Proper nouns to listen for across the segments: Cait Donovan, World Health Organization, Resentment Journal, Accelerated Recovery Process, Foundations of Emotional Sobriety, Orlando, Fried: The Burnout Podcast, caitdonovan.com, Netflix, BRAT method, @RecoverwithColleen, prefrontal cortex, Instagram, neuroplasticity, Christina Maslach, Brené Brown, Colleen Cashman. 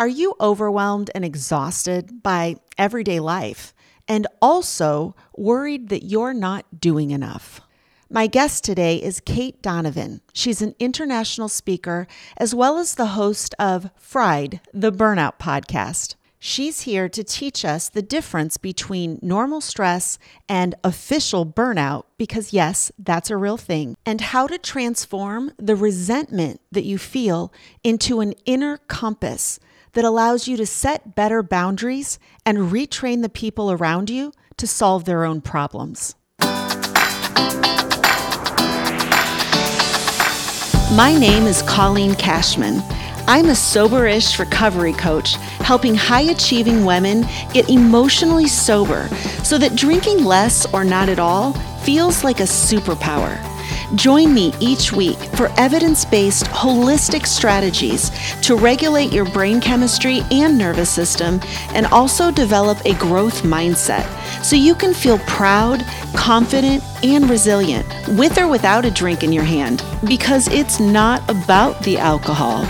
Are you overwhelmed and exhausted by everyday life and also worried that you're not doing enough? My guest today is Cait Donovan. She's an international speaker as well as the host of Fried: The Burnout Podcast. She's here to teach us the difference between normal stress and official burnout, because yes, that's a real thing, and how to transform the resentment that you feel into an inner compass that allows you to set better boundaries and retrain the people around you to solve their own problems. My name is Colleen Cashman. I'm a sober-ish recovery coach, helping high-achieving women get emotionally sober so that drinking less or not at all feels like a superpower. Join me each week for evidence-based, holistic strategies to regulate your brain chemistry and nervous system, and also develop a growth mindset so you can feel proud, confident, and resilient with or without a drink in your hand, because it's not about the alcohol.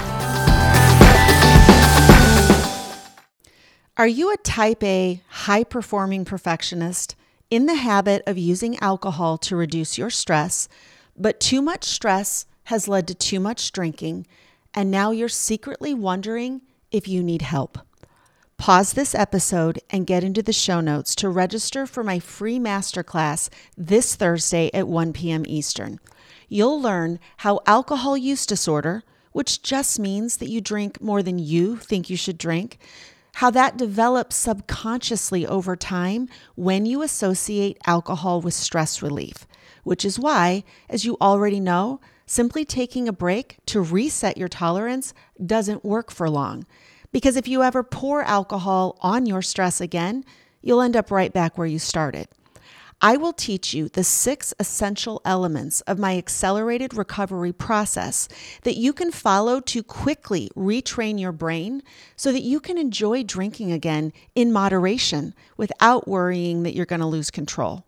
Are you a type A, high-performing perfectionist in the habit of using alcohol to reduce your stress, but too much stress has led to too much drinking, and now you're secretly wondering if you need help? Pause this episode and get into the show notes to register for my free masterclass this Thursday at 1 p.m. Eastern. You'll learn how alcohol use disorder, which just means that you drink more than you think you should drink, how that develops subconsciously over time when you associate alcohol with stress relief, which is why, as you already know, simply taking a break to reset your tolerance doesn't work for long. Because if you ever pour alcohol on your stress again, you'll end up right back where you started. I will teach you the 6 essential elements of my accelerated recovery process that you can follow to quickly retrain your brain so that you can enjoy drinking again in moderation without worrying that you're going to lose control.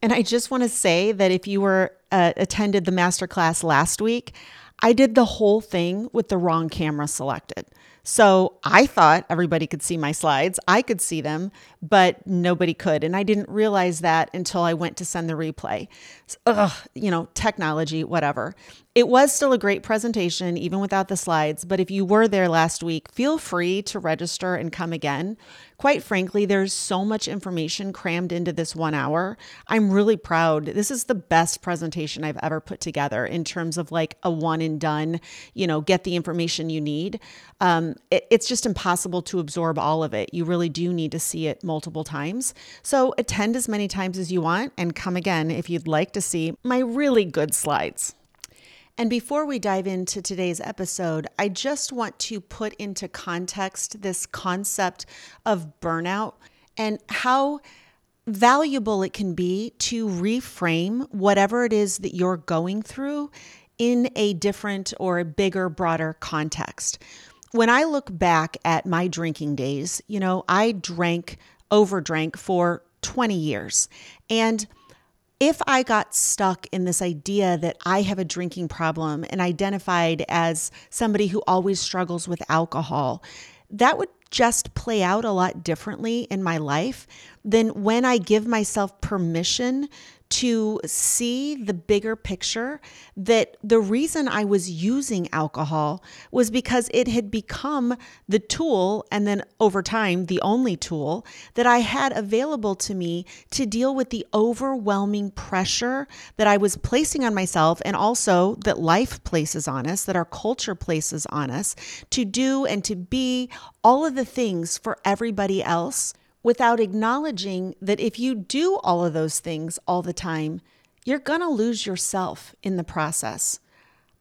And I just want to say that if you were attended the masterclass last week, I did the whole thing with the wrong camera selected. So I thought everybody could see my slides. I could see them, but nobody could. And I didn't realize that until I went to send the replay. Technology, whatever. It was still a great presentation, even without the slides. But if you were there last week, feel free to register and come again. Quite frankly, there's so much information crammed into this 1 hour. I'm really proud. This is the best presentation I've ever put together in terms of like a one and done, get the information you need. It's just impossible to absorb all of it. You really do need to see it multiple times. So attend as many times as you want and come again if you'd like to see my really good slides. And before we dive into today's episode, I just want to put into context this concept of burnout and how valuable it can be to reframe whatever it is that you're going through in a different or a bigger, broader context. When I look back at my drinking days, I overdrank for 20 years. And if I got stuck in this idea that I have a drinking problem and identified as somebody who always struggles with alcohol, that would just play out a lot differently in my life than when I give myself permission to see the bigger picture, that the reason I was using alcohol was because it had become the tool, and then over time, the only tool that I had available to me to deal with the overwhelming pressure that I was placing on myself, and also that life places on us, that our culture places on us, to do and to be all of the things for everybody else, without acknowledging that if you do all of those things all the time, you're gonna lose yourself in the process.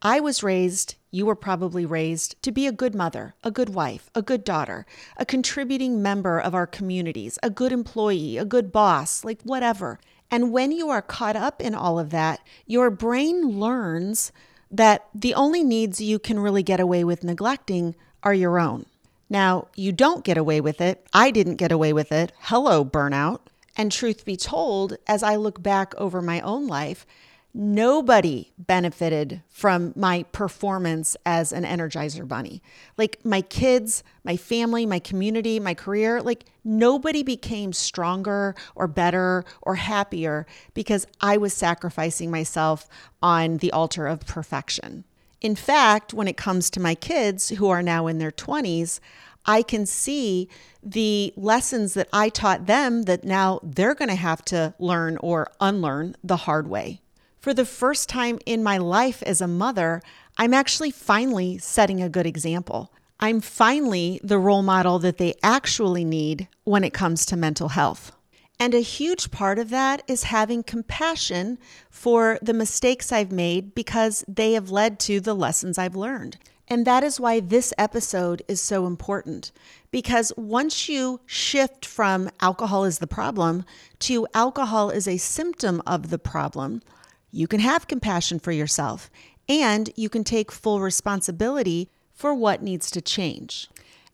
I was raised, you were probably raised, to be a good mother, a good wife, a good daughter, a contributing member of our communities, a good employee, a good boss, like whatever. And when you are caught up in all of that, your brain learns that the only needs you can really get away with neglecting are your own. Now, you don't get away with it. I didn't get away with it. Hello, burnout. And truth be told, as I look back over my own life, nobody benefited from my performance as an Energizer bunny. Like my kids, my family, my community, my career, like nobody became stronger or better or happier because I was sacrificing myself on the altar of perfection. In fact, when it comes to my kids who are now in their 20s, I can see the lessons that I taught them that now they're going to have to learn or unlearn the hard way. For the first time in my life as a mother, I'm actually finally setting a good example. I'm finally the role model that they actually need when it comes to mental health. And a huge part of that is having compassion for the mistakes I've made because they have led to the lessons I've learned. And that is why this episode is so important, because once you shift from alcohol is the problem to alcohol is a symptom of the problem, you can have compassion for yourself and you can take full responsibility for what needs to change.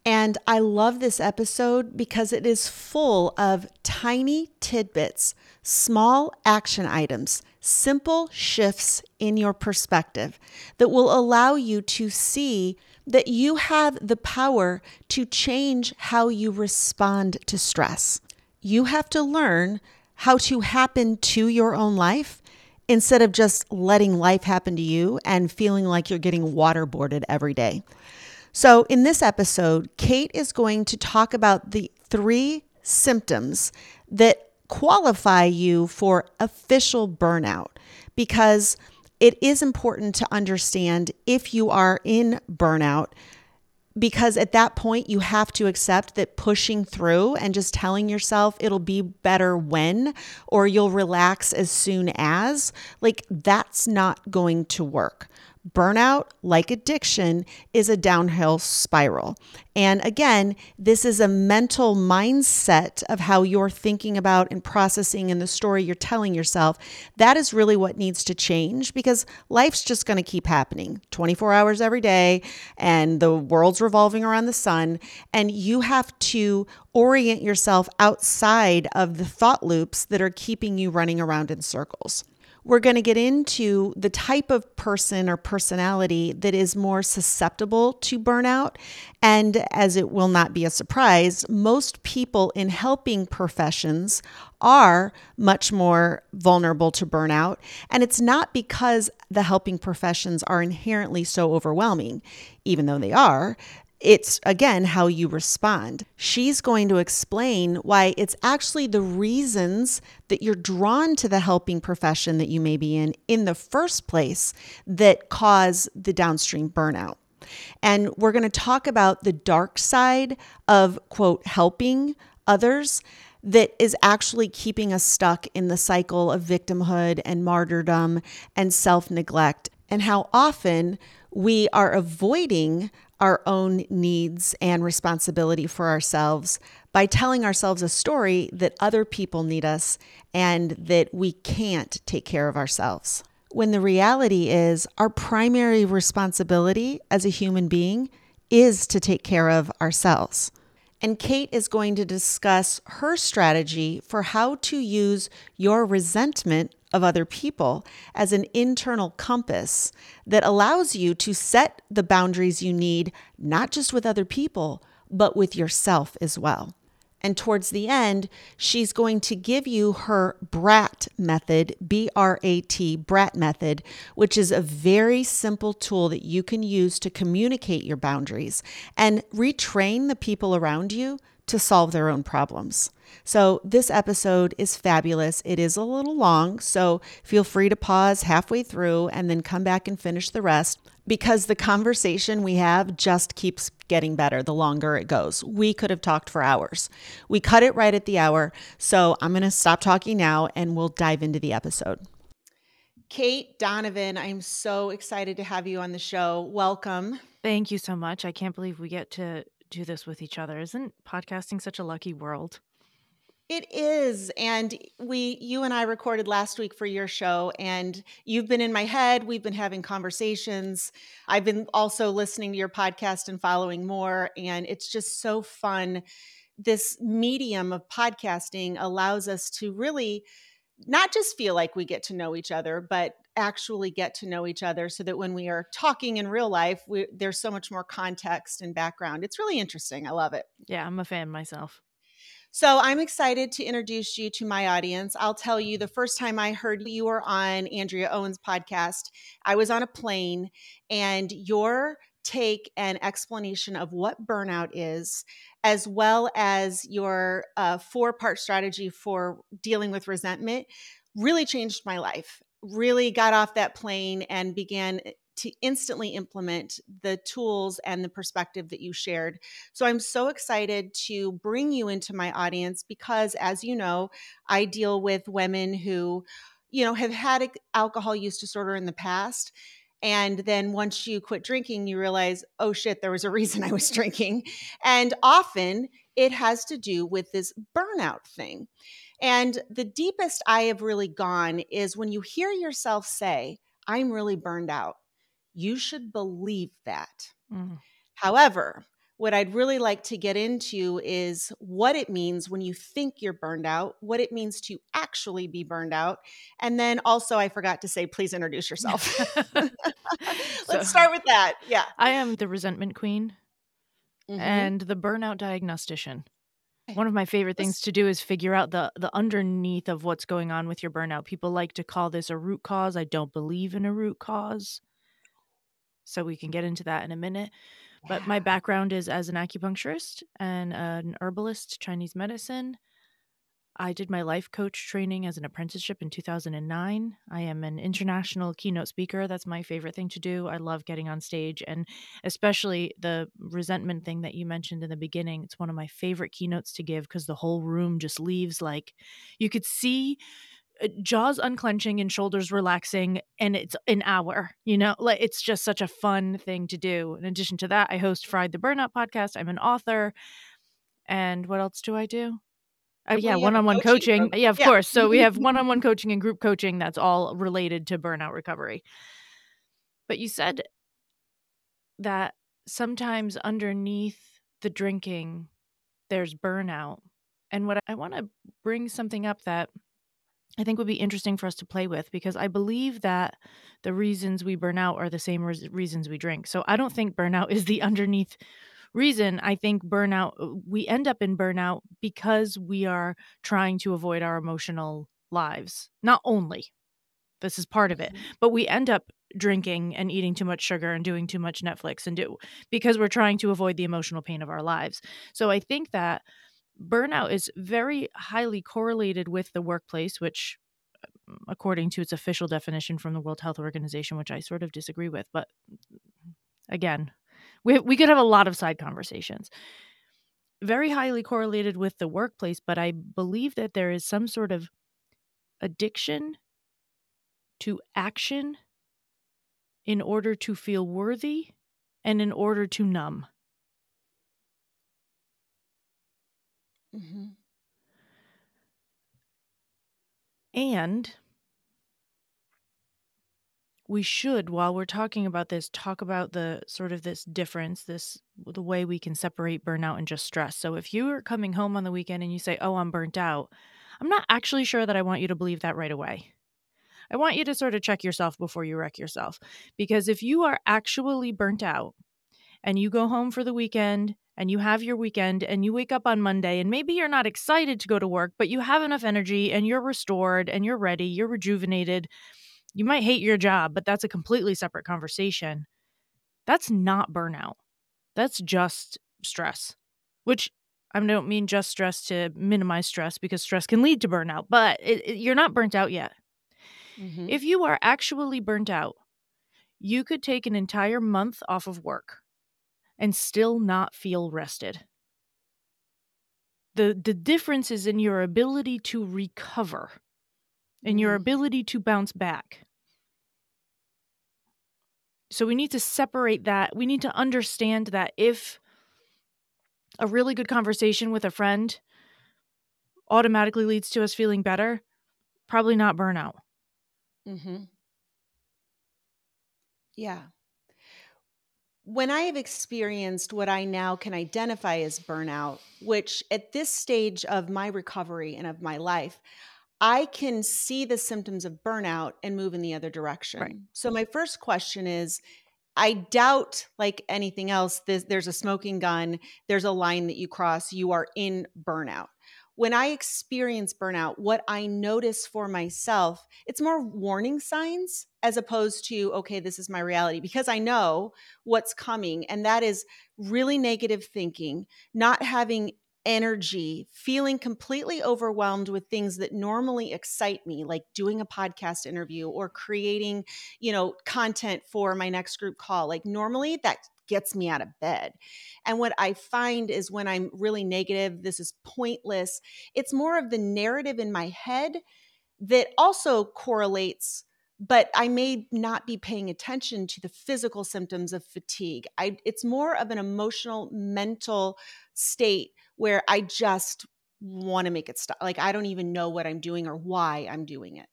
And I love this episode because it is full of tiny tidbits, small action items, simple shifts in your perspective that will allow you to see that you have the power to change how you respond to stress. You have to learn how to happen to your own life instead of just letting life happen to you and feeling like you're getting waterboarded every day. So in this episode, Cait is going to talk about the 3 symptoms that qualify you for official burnout, because it is important to understand if you are in burnout, because at that point you have to accept that pushing through and just telling yourself it'll be better when, or you'll relax as soon as, like that's not going to work. Burnout, like addiction, is a downhill spiral. And again, this is a mental mindset of how you're thinking about and processing and the story you're telling yourself. That is really what needs to change, because life's just going to keep happening 24 hours every day and the world's revolving around the sun. And you have to orient yourself outside of the thought loops that are keeping you running around in circles. We're going to get into the type of person or personality that is more susceptible to burnout. And as it will not be a surprise, most people in helping professions are much more vulnerable to burnout. And it's not because the helping professions are inherently so overwhelming, even though they are. It's, again, how you respond. She's going to explain why it's actually the reasons that you're drawn to the helping profession that you may be in the first place, that cause the downstream burnout. And we're going to talk about the dark side of, quote, helping others that is actually keeping us stuck in the cycle of victimhood and martyrdom and self-neglect, and how often we are avoiding our own needs and responsibility for ourselves by telling ourselves a story that other people need us and that we can't take care of ourselves. When the reality is, our primary responsibility as a human being is to take care of ourselves. And Cait is going to discuss her strategy for how to use your resentment of other people as an internal compass that allows you to set the boundaries you need, not just with other people, but with yourself as well. And towards the end, she's going to give you her BRAT method, B-R-A-T, BRAT method, which is a very simple tool that you can use to communicate your boundaries and retrain the people around you to solve their own problems. So this episode is fabulous. It is a little long, so feel free to pause halfway through and then come back and finish the rest, because the conversation we have just keeps getting better the longer it goes. We could have talked for hours. We cut it right at the hour, so I'm going to stop talking now and we'll dive into the episode. Cait Donovan, I'm so excited to have you on the show. Welcome. Thank you so much. I can't believe we get to do this with each other. Isn't podcasting such a lucky world? It is. And you and I recorded last week for your show, and you've been in my head. We've been having conversations. I've been also listening to your podcast and following more. And it's just so fun. This medium of podcasting allows us to really not just feel like we get to know each other, but actually get to know each other so that when we are talking in real life, there's so much more context and background. It's really interesting. I love it. Yeah, I'm a fan myself. So I'm excited to introduce you to my audience. I'll tell you, the first time I heard you were on Andrea Owen's podcast, I was on a plane, and your take and explanation of what burnout is, as well as your 4-part strategy for dealing with resentment, really changed my life. Really got off that plane and began to instantly implement the tools and the perspective that you shared. So I'm so excited to bring you into my audience because, as you know, I deal with women who, you know, have had alcohol use disorder in the past. And then once you quit drinking, you realize, oh shit, there was a reason I was drinking. And often it has to do with this burnout thing. And the deepest I have really gone is when you hear yourself say, I'm really burned out. You should believe that. Mm. However, what I'd really like to get into is what it means when you think you're burned out, what it means to actually be burned out. And then also, I forgot to say, please introduce yourself. Let's start with that. Yeah. I am the resentment queen and the burnout diagnostician. One of my favorite things to do is figure out the underneath of what's going on with your burnout. People like to call this a root cause. I don't believe in a root cause. So we can get into that in a minute. But my background is as an acupuncturist and an herbalist, Chinese medicine. I did my life coach training as an apprenticeship in 2009. I am an international keynote speaker. That's my favorite thing to do. I love getting on stage, and especially the resentment thing that you mentioned in the beginning. It's one of my favorite keynotes to give because the whole room just leaves like you could see jaws unclenching and shoulders relaxing, and it's an hour, you know, like it's just such a fun thing to do. In addition to that, I host Fried: The Burnout Podcast. I'm an author. And what else do I do? One-on-one coaching. Yeah, of course. So we have one-on-one coaching and group coaching. That's all related to burnout recovery. But you said that sometimes underneath the drinking, there's burnout. And what I want to bring something up that I think would be interesting for us to play with, because I believe that the reasons we burn out are the same reasons we drink. So I don't think burnout is the underneath reason. I think burnout, we end up in burnout because we are trying to avoid our emotional lives. Not only, this is part of it, but we end up drinking and eating too much sugar and doing too much Netflix because we're trying to avoid the emotional pain of our lives. So I think that burnout is very highly correlated with the workplace, which according to its official definition from the World Health Organization, which I sort of disagree with, but again, we could have a lot of side conversations. Very highly correlated with the workplace, but I believe that there is some sort of addiction to action in order to feel worthy and in order to numb. Mm-hmm. And we should, while we're talking about this, talk about the sort of this difference, the way we can separate burnout and just stress. So if you are coming home on the weekend and you say, oh, I'm burnt out, I'm not actually sure that I want you to believe that right away. I want you to sort of check yourself before you wreck yourself. Because if you are actually burnt out and you go home for the weekend and you have your weekend and you wake up on Monday and maybe you're not excited to go to work, but you have enough energy and you're restored and you're ready, you're rejuvenated. You might hate your job, but that's a completely separate conversation. That's not burnout. That's just stress, which I don't mean just stress to minimize stress, because stress can lead to burnout, but you're not burnt out yet. Mm-hmm. If you are actually burnt out, you could take an entire month off of work and still not feel rested. The difference is in your ability to recover, in your ability to bounce back. So we need to separate that. We need to understand that if a really good conversation with a friend automatically leads to us feeling better, probably not burnout. Mm-hmm. Yeah. When I have experienced what I now can identify as burnout, which at this stage of my recovery and of my life, I can see the symptoms of burnout and move in the other direction. Right. So my first question is, I doubt, like anything else, there's a smoking gun, there's a line that you cross, you are in burnout. When I experience burnout, what I notice for myself, it's more warning signs as opposed to, okay, this is my reality, because I know what's coming. And that is really negative thinking, not having energy, feeling completely overwhelmed with things that normally excite me, like doing a podcast interview or creating, content for my next group call. Like normally that gets me out of bed. And what I find is when I'm really negative, this is pointless. It's more of the narrative in my head that also correlates, but I may not be paying attention to the physical symptoms of fatigue. It's more of an emotional, mental state where I just want to make it stop. Like I don't even know what I'm doing or why I'm doing it.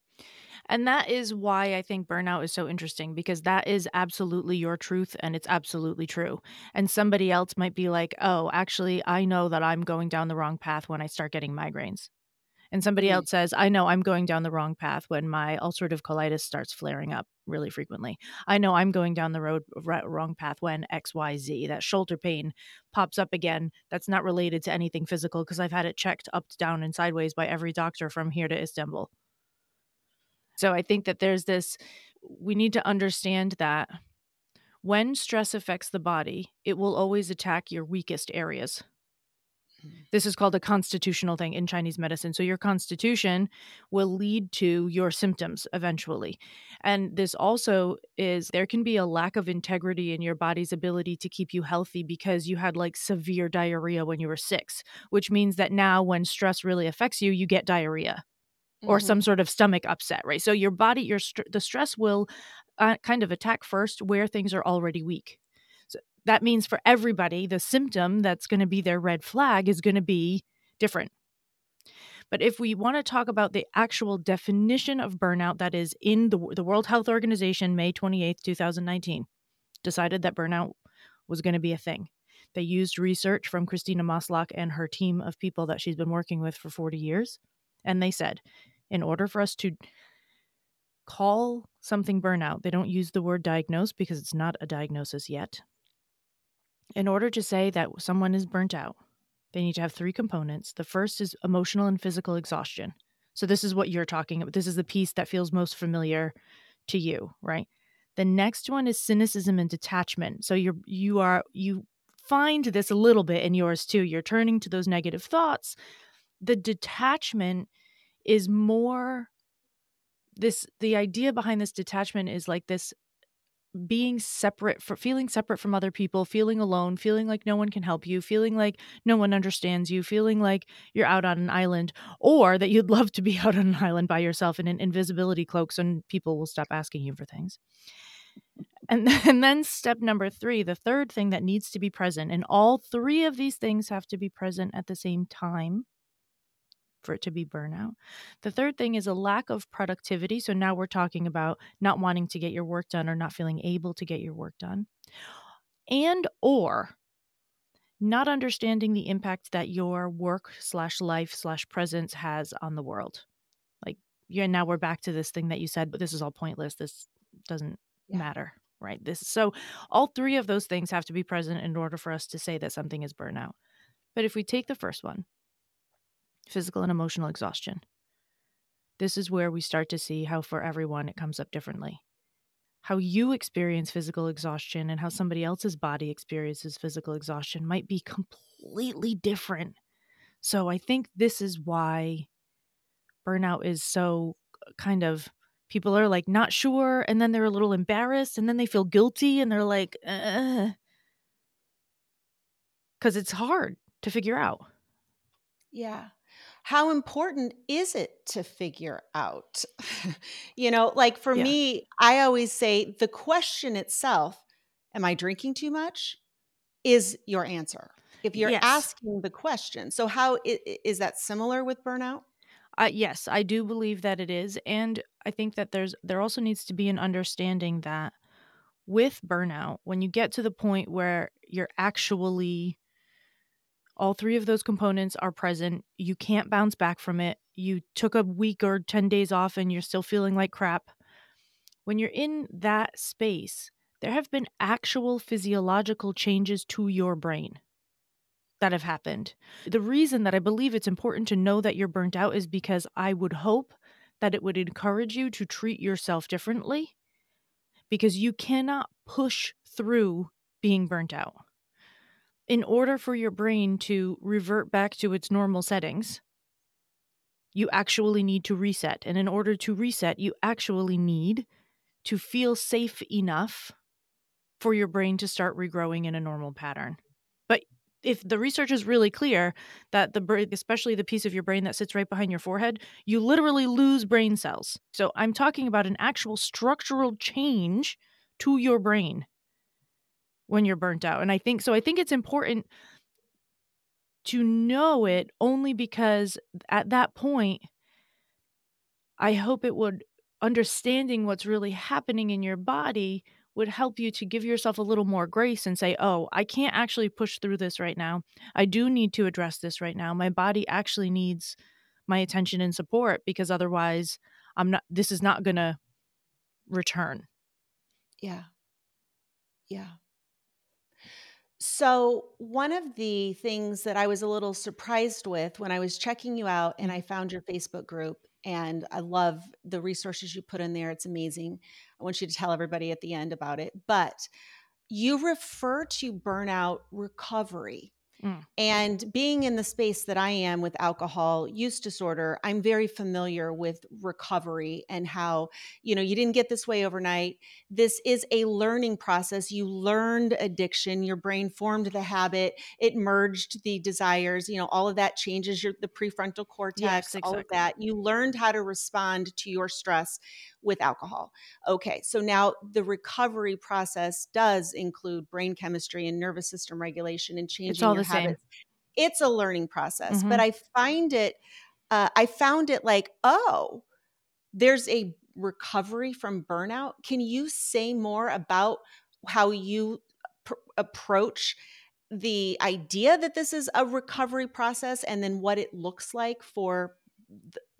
And that is why I think burnout is so interesting, because that is absolutely your truth and it's absolutely true. And somebody else might be like, oh, actually, I know that I'm going down the wrong path when I start getting migraines. And somebody else says, I know I'm going down the wrong path when my ulcerative colitis starts flaring up really frequently. I know I'm going down the wrong path when X, Y, Z, that shoulder pain pops up again. That's not related to anything physical because I've had it checked up, down, and sideways by every doctor from here to Istanbul. So I think that there's this, we need to understand that when stress affects the body, it will always attack your weakest areas. This is called a constitutional thing in Chinese medicine. So your constitution will lead to your symptoms eventually. And this also is, there can be a lack of integrity in your body's ability to keep you healthy because you had like severe diarrhea when you were 6, which means that now when stress really affects you, you get diarrhea or some sort of stomach upset, right? So your body, the stress will kind of attack first where things are already weak. That means for everybody, the symptom that's going to be their red flag is going to be different. But if we want to talk about the actual definition of burnout that is in the World Health Organization, May 28th, 2019, decided that burnout was going to be a thing. They used research from Christina Maslach and her team of people that she's been working with for 40 years. And they said, in order for us to call something burnout, they don't use the word diagnose because it's not a diagnosis yet. In order to say that someone is burnt out, they need to have 3 components. The first is emotional and physical exhaustion. So this is what you're talking about. This is the piece that feels most familiar to you, right? The next one is cynicism and detachment. So you find this a little bit in yours too. You're turning to those negative thoughts. The detachment is more this, the idea behind this detachment is like this being separate, for feeling separate from other people, feeling alone, feeling like no one can help you, feeling like no one understands you, feeling like you're out on an island, or that you'd love to be out on an island by yourself in an invisibility cloak so people will stop asking you for things. And then step number 3, the third thing that needs to be present, and all 3 of these things have to be present at the same time for it to be burnout. The third thing is a lack of productivity. So now we're talking about not wanting to get your work done or not feeling able to get your work done, and or not understanding the impact that your work/life/presence has on the world. Like, yeah, now we're back to this thing that you said, but this is all pointless. This doesn't matter, right? So all 3 of those things have to be present in order for us to say that something is burnout. But if we take the first one, physical and emotional exhaustion, this is where we start to see how for everyone it comes up differently. How you experience physical exhaustion and how somebody else's body experiences physical exhaustion might be completely different. So I think this is why burnout is so kind of, people are like not sure, and then they're a little embarrassed, and then they feel guilty, and they're like, because it's hard to figure out. Yeah. How important is it to figure out? For me, I always say the question itself, am I drinking too much, is your answer. If you're asking the question. So how is that similar with burnout? Yes, I do believe that it is. And I think that there also needs to be an understanding that with burnout, when you get to the point where you're actually All three of those components are present. You can't bounce back from it. You took a week or 10 days off and you're still feeling like crap. When you're in that space, there have been actual physiological changes to your brain that have happened. The reason that I believe it's important to know that you're burnt out is because I would hope that it would encourage you to treat yourself differently, because you cannot push through being burnt out. In order for your brain to revert back to its normal settings, you actually need to reset. And in order to reset, you actually need to feel safe enough for your brain to start regrowing in a normal pattern. But if the research is really clear that the brain, especially the piece of your brain that sits right behind your forehead, you literally lose brain cells. So I'm talking about an actual structural change to your brain when you're burnt out. And I think it's important to know it, only because at that point, I hope it would, understanding what's really happening in your body would help you to give yourself a little more grace and say, oh, I can't actually push through this right now. I do need to address this right now. My body actually needs my attention and support, because otherwise this is not going to return. Yeah. Yeah. So one of the things that I was a little surprised with when I was checking you out and I found your Facebook group, and I love the resources you put in there. It's amazing. I want you to tell everybody at the end about it, but you refer to burnout recovery. And being in the space that I am with alcohol use disorder, I'm very familiar with recovery and how, you didn't get this way overnight. This is a learning process. You learned addiction. Your brain formed the habit. It merged the desires. All of that changes the prefrontal cortex, yes, exactly. All of that. You learned how to respond to your stress with alcohol. Okay. So now the recovery process does include brain chemistry and nervous system regulation and changing habits. It's a learning process, but I found it like, oh, there's a recovery from burnout. Can you say more about how you approach the idea that this is a recovery process, and then what it looks like for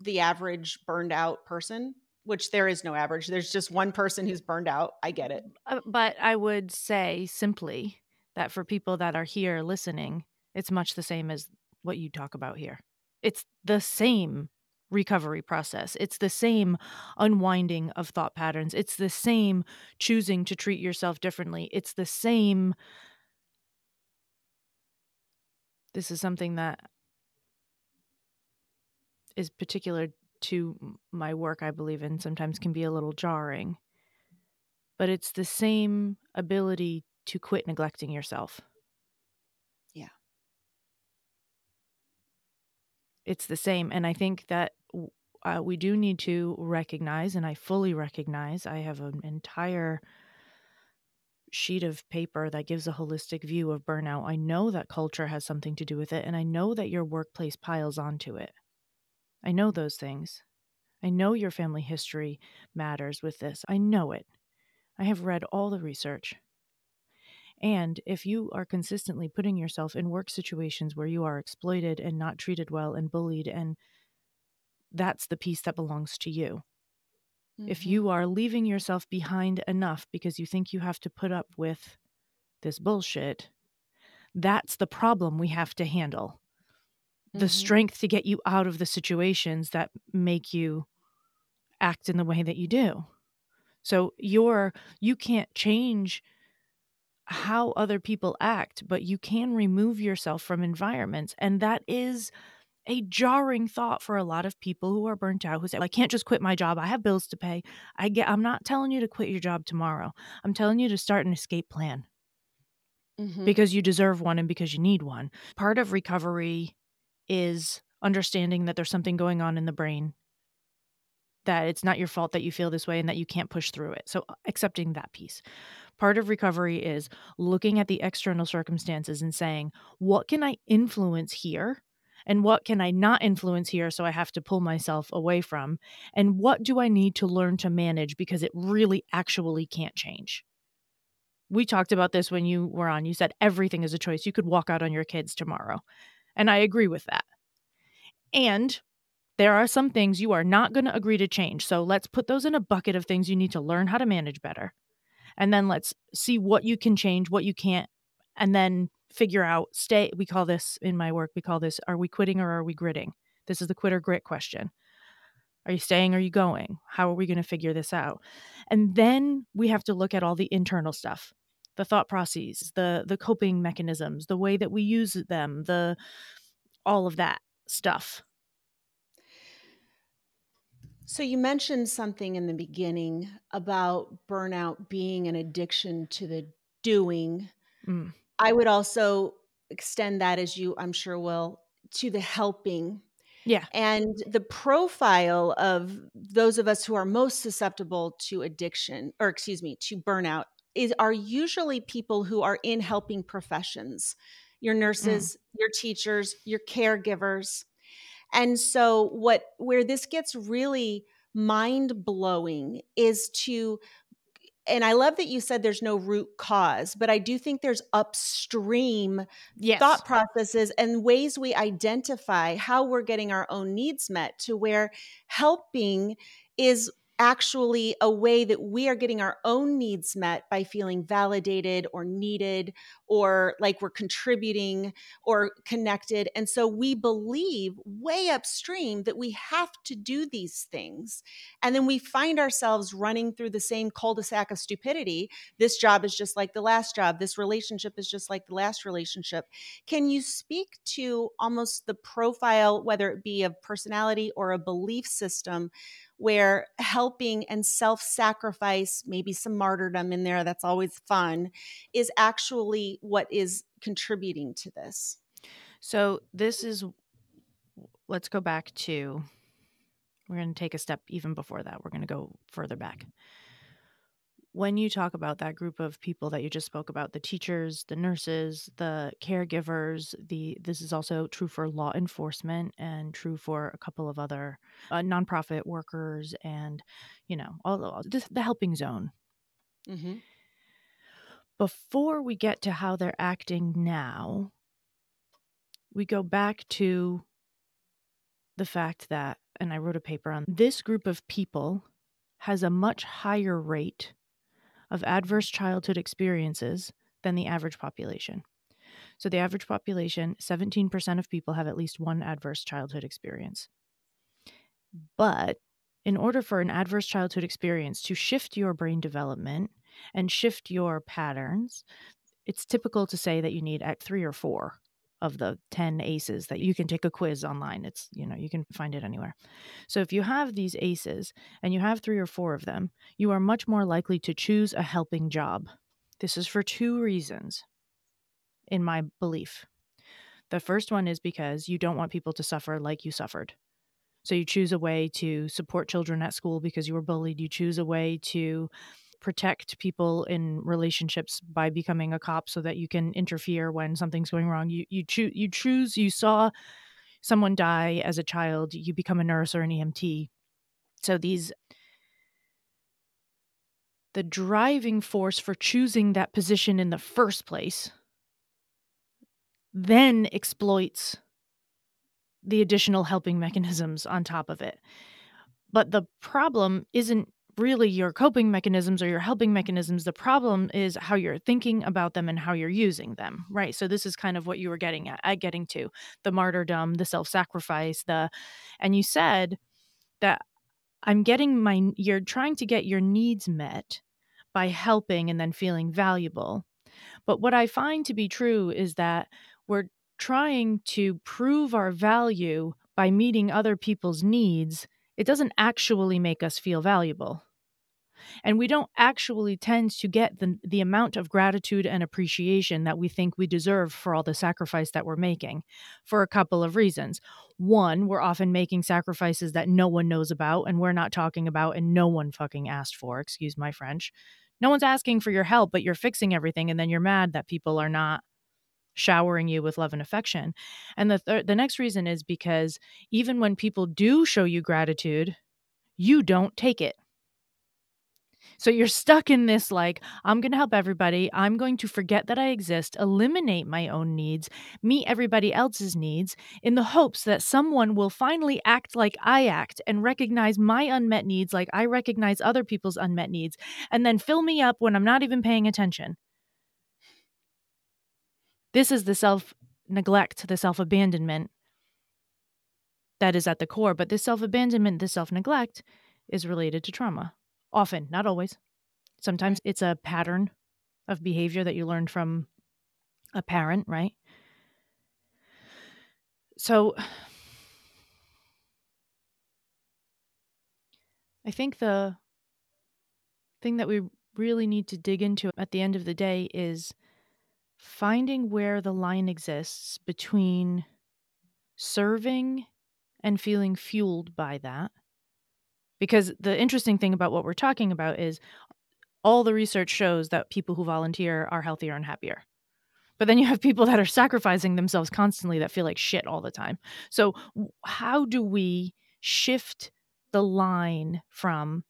the average burned out person? Which there is no average. There's just one person who's burned out. I get it. But I would say simply that for people that are here listening, it's much the same as what you talk about here. It's the same recovery process. It's the same unwinding of thought patterns. It's the same choosing to treat yourself differently. It's the same. This is something that is particular to my work, I believe, and sometimes can be a little jarring, but it's the same ability to quit neglecting yourself. Yeah. It's the same. And I think that we do need to recognize, and I fully recognize, I have an entire sheet of paper that gives a holistic view of burnout. I know that culture has something to do with it, and I know that your workplace piles onto it. I know those things. I know your family history matters with this. I know it. I have read all the research. And if you are consistently putting yourself in work situations where you are exploited and not treated well and bullied, and that's the piece that belongs to you. Mm-hmm. If you are leaving yourself behind enough because you think you have to put up with this bullshit, that's the problem we have to handle. The strength to get you out of the situations that make you act in the way that you do. So you can't change how other people act, but you can remove yourself from environments. And that is a jarring thought for a lot of people who are burnt out, who say, I can't just quit my job. I have bills to pay. I'm not telling you to quit your job tomorrow. I'm telling you to start an escape plan because you deserve one and because you need one. Part of recovery is understanding that there's something going on in the brain, that it's not your fault that you feel this way and that you can't push through it. So accepting that piece. Part of recovery is looking at the external circumstances and saying, what can I influence here and what can I not influence here, so I have to pull myself away from? And what do I need to learn to manage because it really actually can't change? we talked about this when you were on, you said everything is a choice. You could walk out on your kids tomorrow. And I agree with that. And there are some things you are not going to agree to change. So let's put those in a bucket of things you need to learn how to manage better. And then let's see what you can change, what you can't, and then figure out, stay. We call this in my work, we call this, are we quitting or are we gritting? This is the quit or grit question. Are you staying? Are you going? How are we going to figure this out? And then we have to look at all the internal stuff, the thought processes, the coping mechanisms, the way that we use them, the all of that stuff. So you mentioned something in the beginning about burnout being an addiction to the doing. Mm. I would also extend that, as you I'm sure will, to the helping. Yeah. And the profile of those of us who are most susceptible to addiction, or excuse me, to burnout, are usually people who are in helping professions, your nurses, your teachers, your caregivers. And so where this gets really mind-blowing is to, and I love that you said there's no root cause, but I do think there's upstream thought processes and ways we identify how we're getting our own needs met, to where helping is actually a way that we are getting our own needs met by feeling validated or needed, or like we're contributing or connected. And so we believe way upstream that we have to do these things. And then we find ourselves running through the same cul-de-sac of stupidity. This job is just like the last job. This relationship is just like the last relationship. Can you speak to almost the profile, whether it be of personality or a belief system, where helping and self-sacrifice, maybe some martyrdom in there, that's always fun, is actually what is contributing to this? So let's go back to, we're going to take a step even before that. We're going to go further back. When you talk about that group of people that you just spoke about, the teachers, the nurses, the caregivers, this is also true for law enforcement and true for a couple of other nonprofit workers and, you know, all the helping zone. Mm-hmm. Before we get to how they're acting now, we go back to the fact that, and I wrote a paper on this group of people has a much higher rate of adverse childhood experiences than the average population. So the average population, 17% of people have at least one adverse childhood experience. But in order for an adverse childhood experience to shift your brain development and shift your patterns, it's typical to say that you need at 3 or 4 of the 10 ACEs that you can take a quiz online. It's, you know, you can find it anywhere. So if you have these ACEs and you have 3 or 4 of them, you are much more likely to choose a helping job. This is for 2 reasons, in my belief. The first one is because you don't want people to suffer like you suffered. So you choose a way to support children at school because you were bullied. You choose a way to protect people in relationships by becoming a cop so that you can interfere when something's going wrong. You choose, you saw someone die as a child, you become a nurse or an EMT. So the driving force for choosing that position in the first place then exploits the additional helping mechanisms on top of it. But the problem isn't really your coping mechanisms or your helping mechanisms. The problem is how you're thinking about them and how you're using them, right? So this is kind of what you were getting to, the martyrdom, the self-sacrifice, and you said that you're trying to get your needs met by helping and then feeling valuable. But what I find to be true is that we're trying to prove our value by meeting other people's needs. It doesn't actually make us feel valuable. And we don't actually tend to get the amount of gratitude and appreciation that we think we deserve for all the sacrifice that we're making, for a couple of reasons. One, we're often making sacrifices that no one knows about and we're not talking about and no one fucking asked for, excuse my French. No one's asking for your help, but you're fixing everything and then you're mad that people are not showering you with love and affection. And the next reason is because even when people do show you gratitude, you don't take it. So you're stuck in this, like, I'm going to help everybody. I'm going to forget that I exist, eliminate my own needs, meet everybody else's needs in the hopes that someone will finally act like I act and recognize my unmet needs like I recognize other people's unmet needs, and then fill me up when I'm not even paying attention. This is the self-neglect, the self-abandonment that is at the core. But this self-abandonment, this self-neglect is related to trauma. Often, not always. Sometimes it's a pattern of behavior that you learned from a parent, right? So I think the thing that we really need to dig into at the end of the day is finding where the line exists between serving and feeling fueled by that. Because the interesting thing about what we're talking about is all the research shows that people who volunteer are healthier and happier. But then you have people that are sacrificing themselves constantly that feel like shit all the time. So how do we shift the line from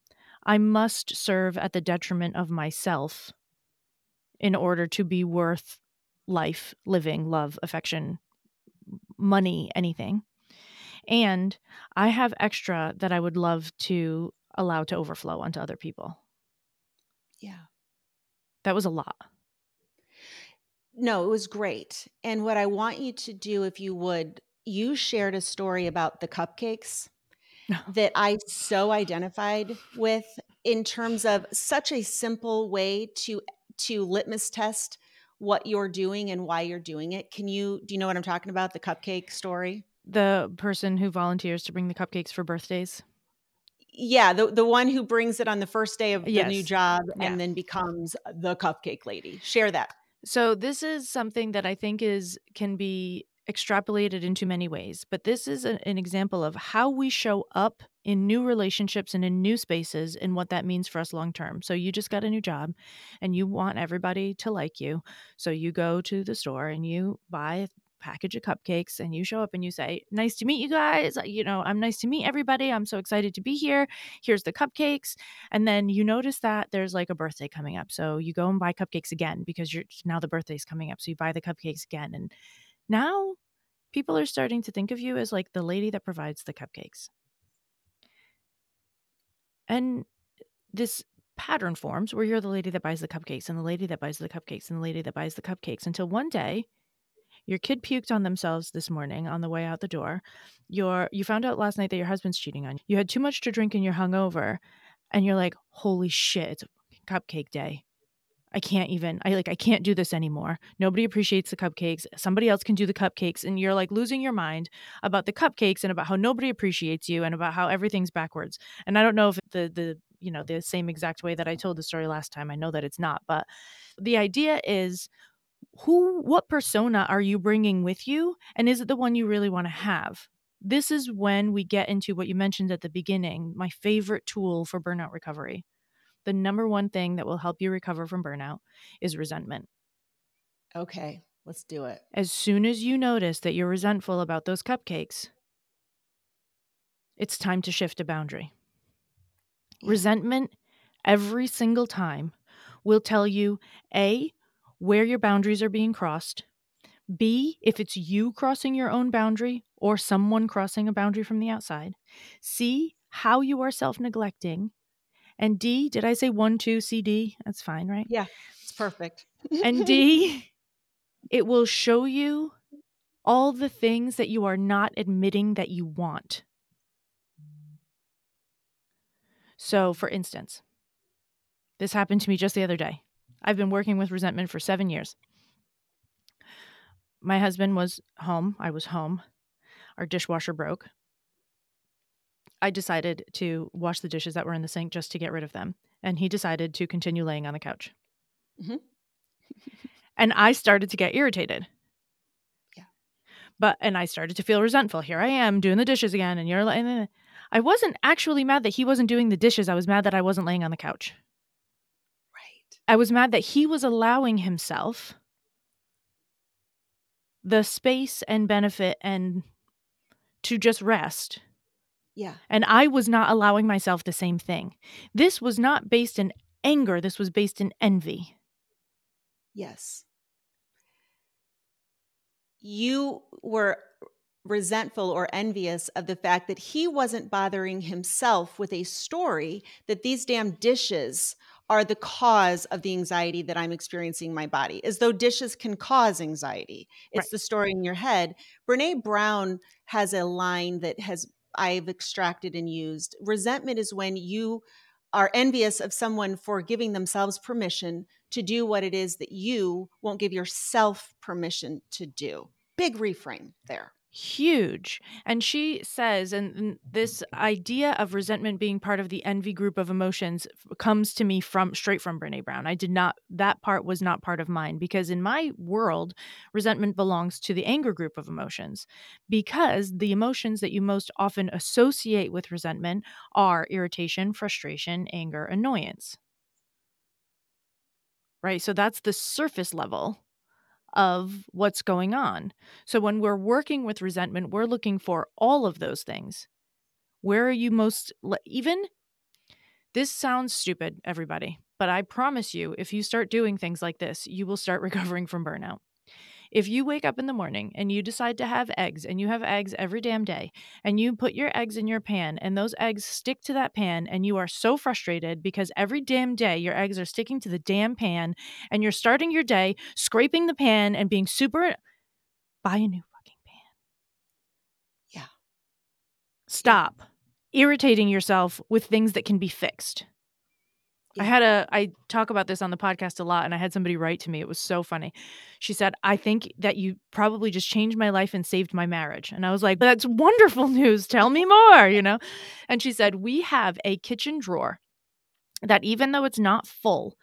I must serve at the detriment of myself in order to be worth life, living, love, affection, money, anything? And I have extra that I would love to allow to overflow onto other people. Yeah. That was a lot. No, it was great. And what I want you to do, if you would, you shared a story about the cupcakes that I so identified with in terms of such a simple way to litmus test what you're doing and why you're doing it. Do you know what I'm talking about? The cupcake story? The person who volunteers to bring the cupcakes for birthdays? Yeah, the one who brings it on the first day of the new job and then becomes the cupcake lady. Share that. So this is something that I think can be extrapolated into many ways, but this is an example of how we show up in new relationships and in new spaces and what that means for us long term. So you just got a new job and you want everybody to like you. So you go to the store and you buy package of cupcakes and you show up and you say, nice to meet you guys. You know, I'm nice to meet everybody. I'm so excited to be here. Here's the cupcakes. And then you notice that there's like a birthday coming up. So you go and buy cupcakes again because now the birthday's coming up. So you buy the cupcakes again. And now people are starting to think of you as like the lady that provides the cupcakes. And this pattern forms where you're the lady that buys the cupcakes and the lady that buys the cupcakes and the lady that buys the cupcakes until one day, your kid puked on themselves this morning on the way out the door. You found out last night that your husband's cheating on you. You had too much to drink and you're hungover. And you're like, holy shit, it's cupcake day. I can't do this anymore. Nobody appreciates the cupcakes. Somebody else can do the cupcakes. And you're like losing your mind about the cupcakes and about how nobody appreciates you and about how everything's backwards. And I don't know if the same exact way that I told the story last time. I know that it's not, but the idea is, what persona are you bringing with you? And is it the one you really want to have? This is when we get into what you mentioned at the beginning, my favorite tool for burnout recovery. The number one thing that will help you recover from burnout is resentment. Okay, let's do it. As soon as you notice that you're resentful about those cupcakes, it's time to shift a boundary. Yeah. Resentment, every single time, will tell you, A, where your boundaries are being crossed, B, if it's you crossing your own boundary or someone crossing a boundary from the outside, C, how you are self-neglecting, and D, did I say 1, 2, C, D? That's fine, right? Yeah, it's perfect. And D, it will show you all the things that you are not admitting that you want. So, for instance, this happened to me just the other day. I've been working with resentment for 7 years. My husband was home. I was home. Our dishwasher broke. I decided to wash the dishes that were in the sink just to get rid of them. And he decided to continue laying on the couch. Mm-hmm. And I started to get irritated. Yeah. And I started to feel resentful. Here I am doing the dishes again. And I wasn't actually mad that he wasn't doing the dishes. I was mad that I wasn't laying on the couch. I was mad that he was allowing himself the space and benefit and to just rest. Yeah. And I was not allowing myself the same thing. This was not based in anger. This was based in envy. Yes. You were resentful or envious of the fact that he wasn't bothering himself with a story that these damn dishes are the cause of the anxiety that I'm experiencing in my body, as though dishes can cause anxiety. It's the story in your head. Brené Brown has a line that I've extracted and used. Resentment is when you are envious of someone for giving themselves permission to do what it is that you won't give yourself permission to do. Big reframe there. Huge. And she says, and this idea of resentment being part of the envy group of emotions comes to me straight from Brené Brown. That part was not part of mine, because in my world, resentment belongs to the anger group of emotions, because the emotions that you most often associate with resentment are irritation, frustration, anger, annoyance. Right? So that's the surface level of what's going on. So when we're working with resentment, we're looking for all of those things. Where are you most, this sounds stupid, everybody, but I promise you, if you start doing things like this, you will start recovering from burnout. If you wake up in the morning and you decide to have eggs, and you have eggs every damn day, and you put your eggs in your pan, and those eggs stick to that pan, and you are so frustrated because every damn day your eggs are sticking to the damn pan, and you're starting your day scraping the pan and being super, buy a new fucking pan. Yeah. Stop irritating yourself with things that can be fixed. I talk about this on the podcast a lot, and I had somebody write to me. It was so funny. She said, I think that you probably just changed my life and saved my marriage. And I was like, that's wonderful news. Tell me more, And she said, we have a kitchen drawer that, even though it's not full,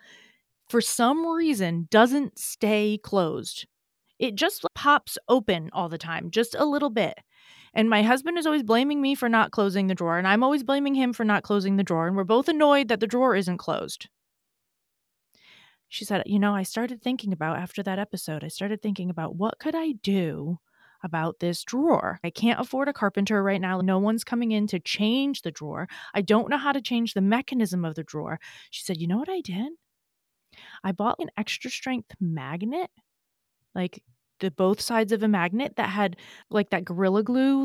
for some reason doesn't stay closed. It just pops open all the time, just a little bit. And my husband is always blaming me for not closing the drawer, and I'm always blaming him for not closing the drawer, and we're both annoyed that the drawer isn't closed. She said, I started thinking about, after that episode, what could I do about this drawer? I can't afford a carpenter right now. No one's coming in to change the drawer. I don't know how to change the mechanism of the drawer. She said, you know what I did? I bought an extra strength magnet, like the both sides of a magnet that had like that Gorilla Glue,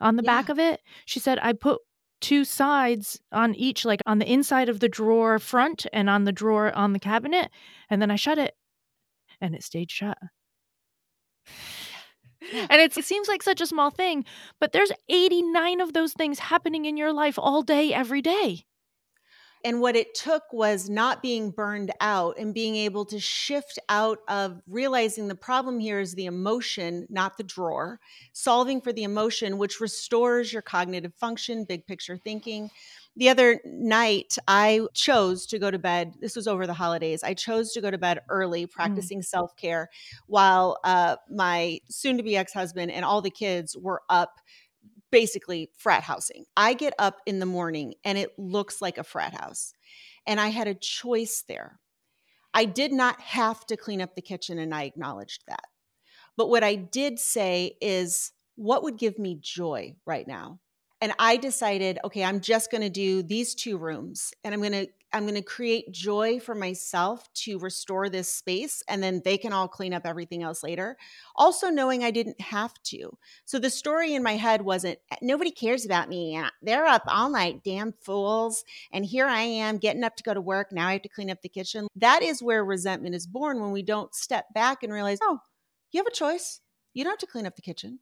on the back of it. She said, I put two sides on each, like on the inside of the drawer front and on the drawer on the cabinet. And then I shut it, and it stayed shut. And it seems like such a small thing, but there's 89 of those things happening in your life all day, every day. And what it took was not being burned out and being able to shift out of realizing the problem here is the emotion, not the drawer, solving for the emotion, which restores your cognitive function, big picture thinking. The other night, I chose to go to bed. This was over the holidays. I chose to go to bed early, practicing self-care, while my soon-to-be ex-husband and all the kids were up, basically frat housing. I get up in the morning and it looks like a frat house. And I had a choice there. I did not have to clean up the kitchen, and I acknowledged that. But what I did say is, what would give me joy right now? And I decided, okay, I'm just going to do these two rooms, and I'm going to create joy for myself to restore this space, and then they can all clean up everything else later. Also knowing I didn't have to. So the story in my head wasn't, nobody cares about me. They're up all night, damn fools. And here I am getting up to go to work. Now I have to clean up the kitchen. That is where resentment is born, when we don't step back and realize, oh, you have a choice. You don't have to clean up the kitchen.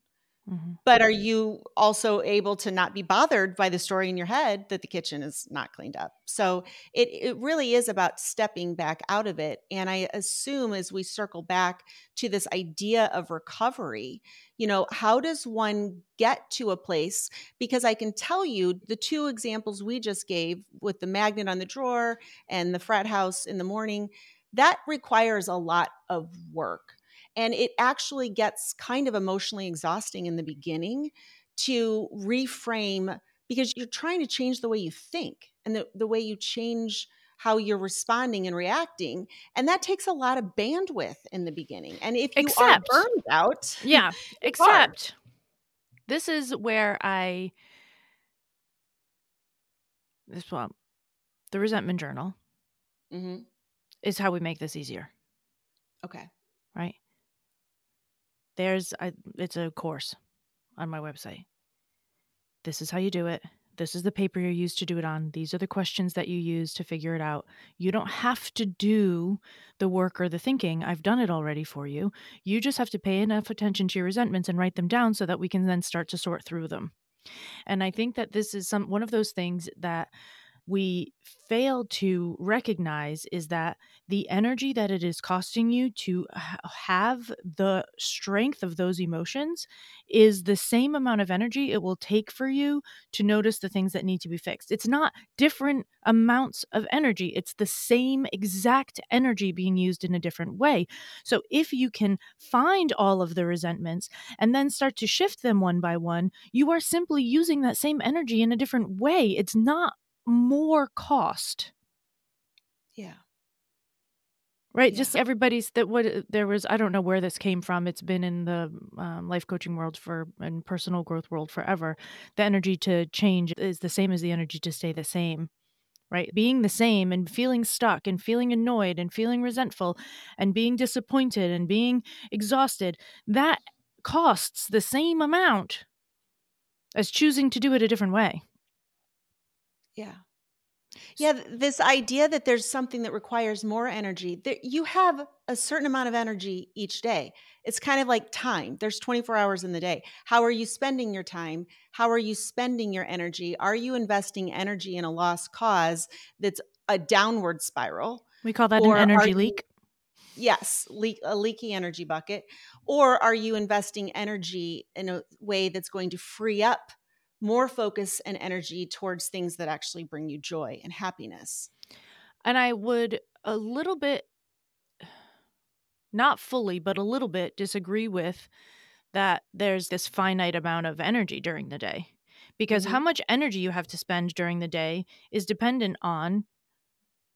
Mm-hmm. But are you also able to not be bothered by the story in your head that the kitchen is not cleaned up? So it really is about stepping back out of it. And I assume, as we circle back to this idea of recovery, how does one get to a place? Because I can tell you, the two examples we just gave with the magnet on the drawer and the frat house in the morning, that requires a lot of work. And it actually gets kind of emotionally exhausting in the beginning to reframe, because you're trying to change the way you think and the way you change how you're responding and reacting. And that takes a lot of bandwidth in the beginning. And if you are burned out. Yeah, except this is where the resentment journal mm-hmm. is how we make this easier. Okay. Right. It's a course on my website. This is how you do it. This is the paper you used to do it on. These are the questions that you use to figure it out. You don't have to do the work or the thinking. I've done it already for you. You just have to pay enough attention to your resentments and write them down so that we can then start to sort through them. And I think that this is one of those things that we fail to recognize, is that the energy that it is costing you to have the strength of those emotions is the same amount of energy it will take for you to notice the things that need to be fixed. It's not different amounts of energy. It's the same exact energy being used in a different way. So if you can find all of the resentments and then start to shift them one by one, you are simply using that same energy in a different way. It's not more cost. Yeah. Right. Yeah. Just everybody's that what there was, I don't know where this came from. It's been in the life coaching world and personal growth world forever. The energy to change is the same as the energy to stay the same, right? Being the same and feeling stuck and feeling annoyed and feeling resentful and being disappointed and being exhausted, that costs the same amount as choosing to do it a different way. Yeah. Yeah. This idea that there's something that requires more energy, that you have a certain amount of energy each day. It's kind of like time. There's 24 hours in the day. How are you spending your time? How are you spending your energy? Are you investing energy in a lost cause that's a downward spiral? We call that an energy leak. Yes, a leaky energy bucket. Or are you investing energy in a way that's going to free up more focus and energy towards things that actually bring you joy and happiness? And I would a little bit, not fully, but a little bit disagree with that there's this finite amount of energy during the day, because mm-hmm. how much energy you have to spend during the day is dependent on,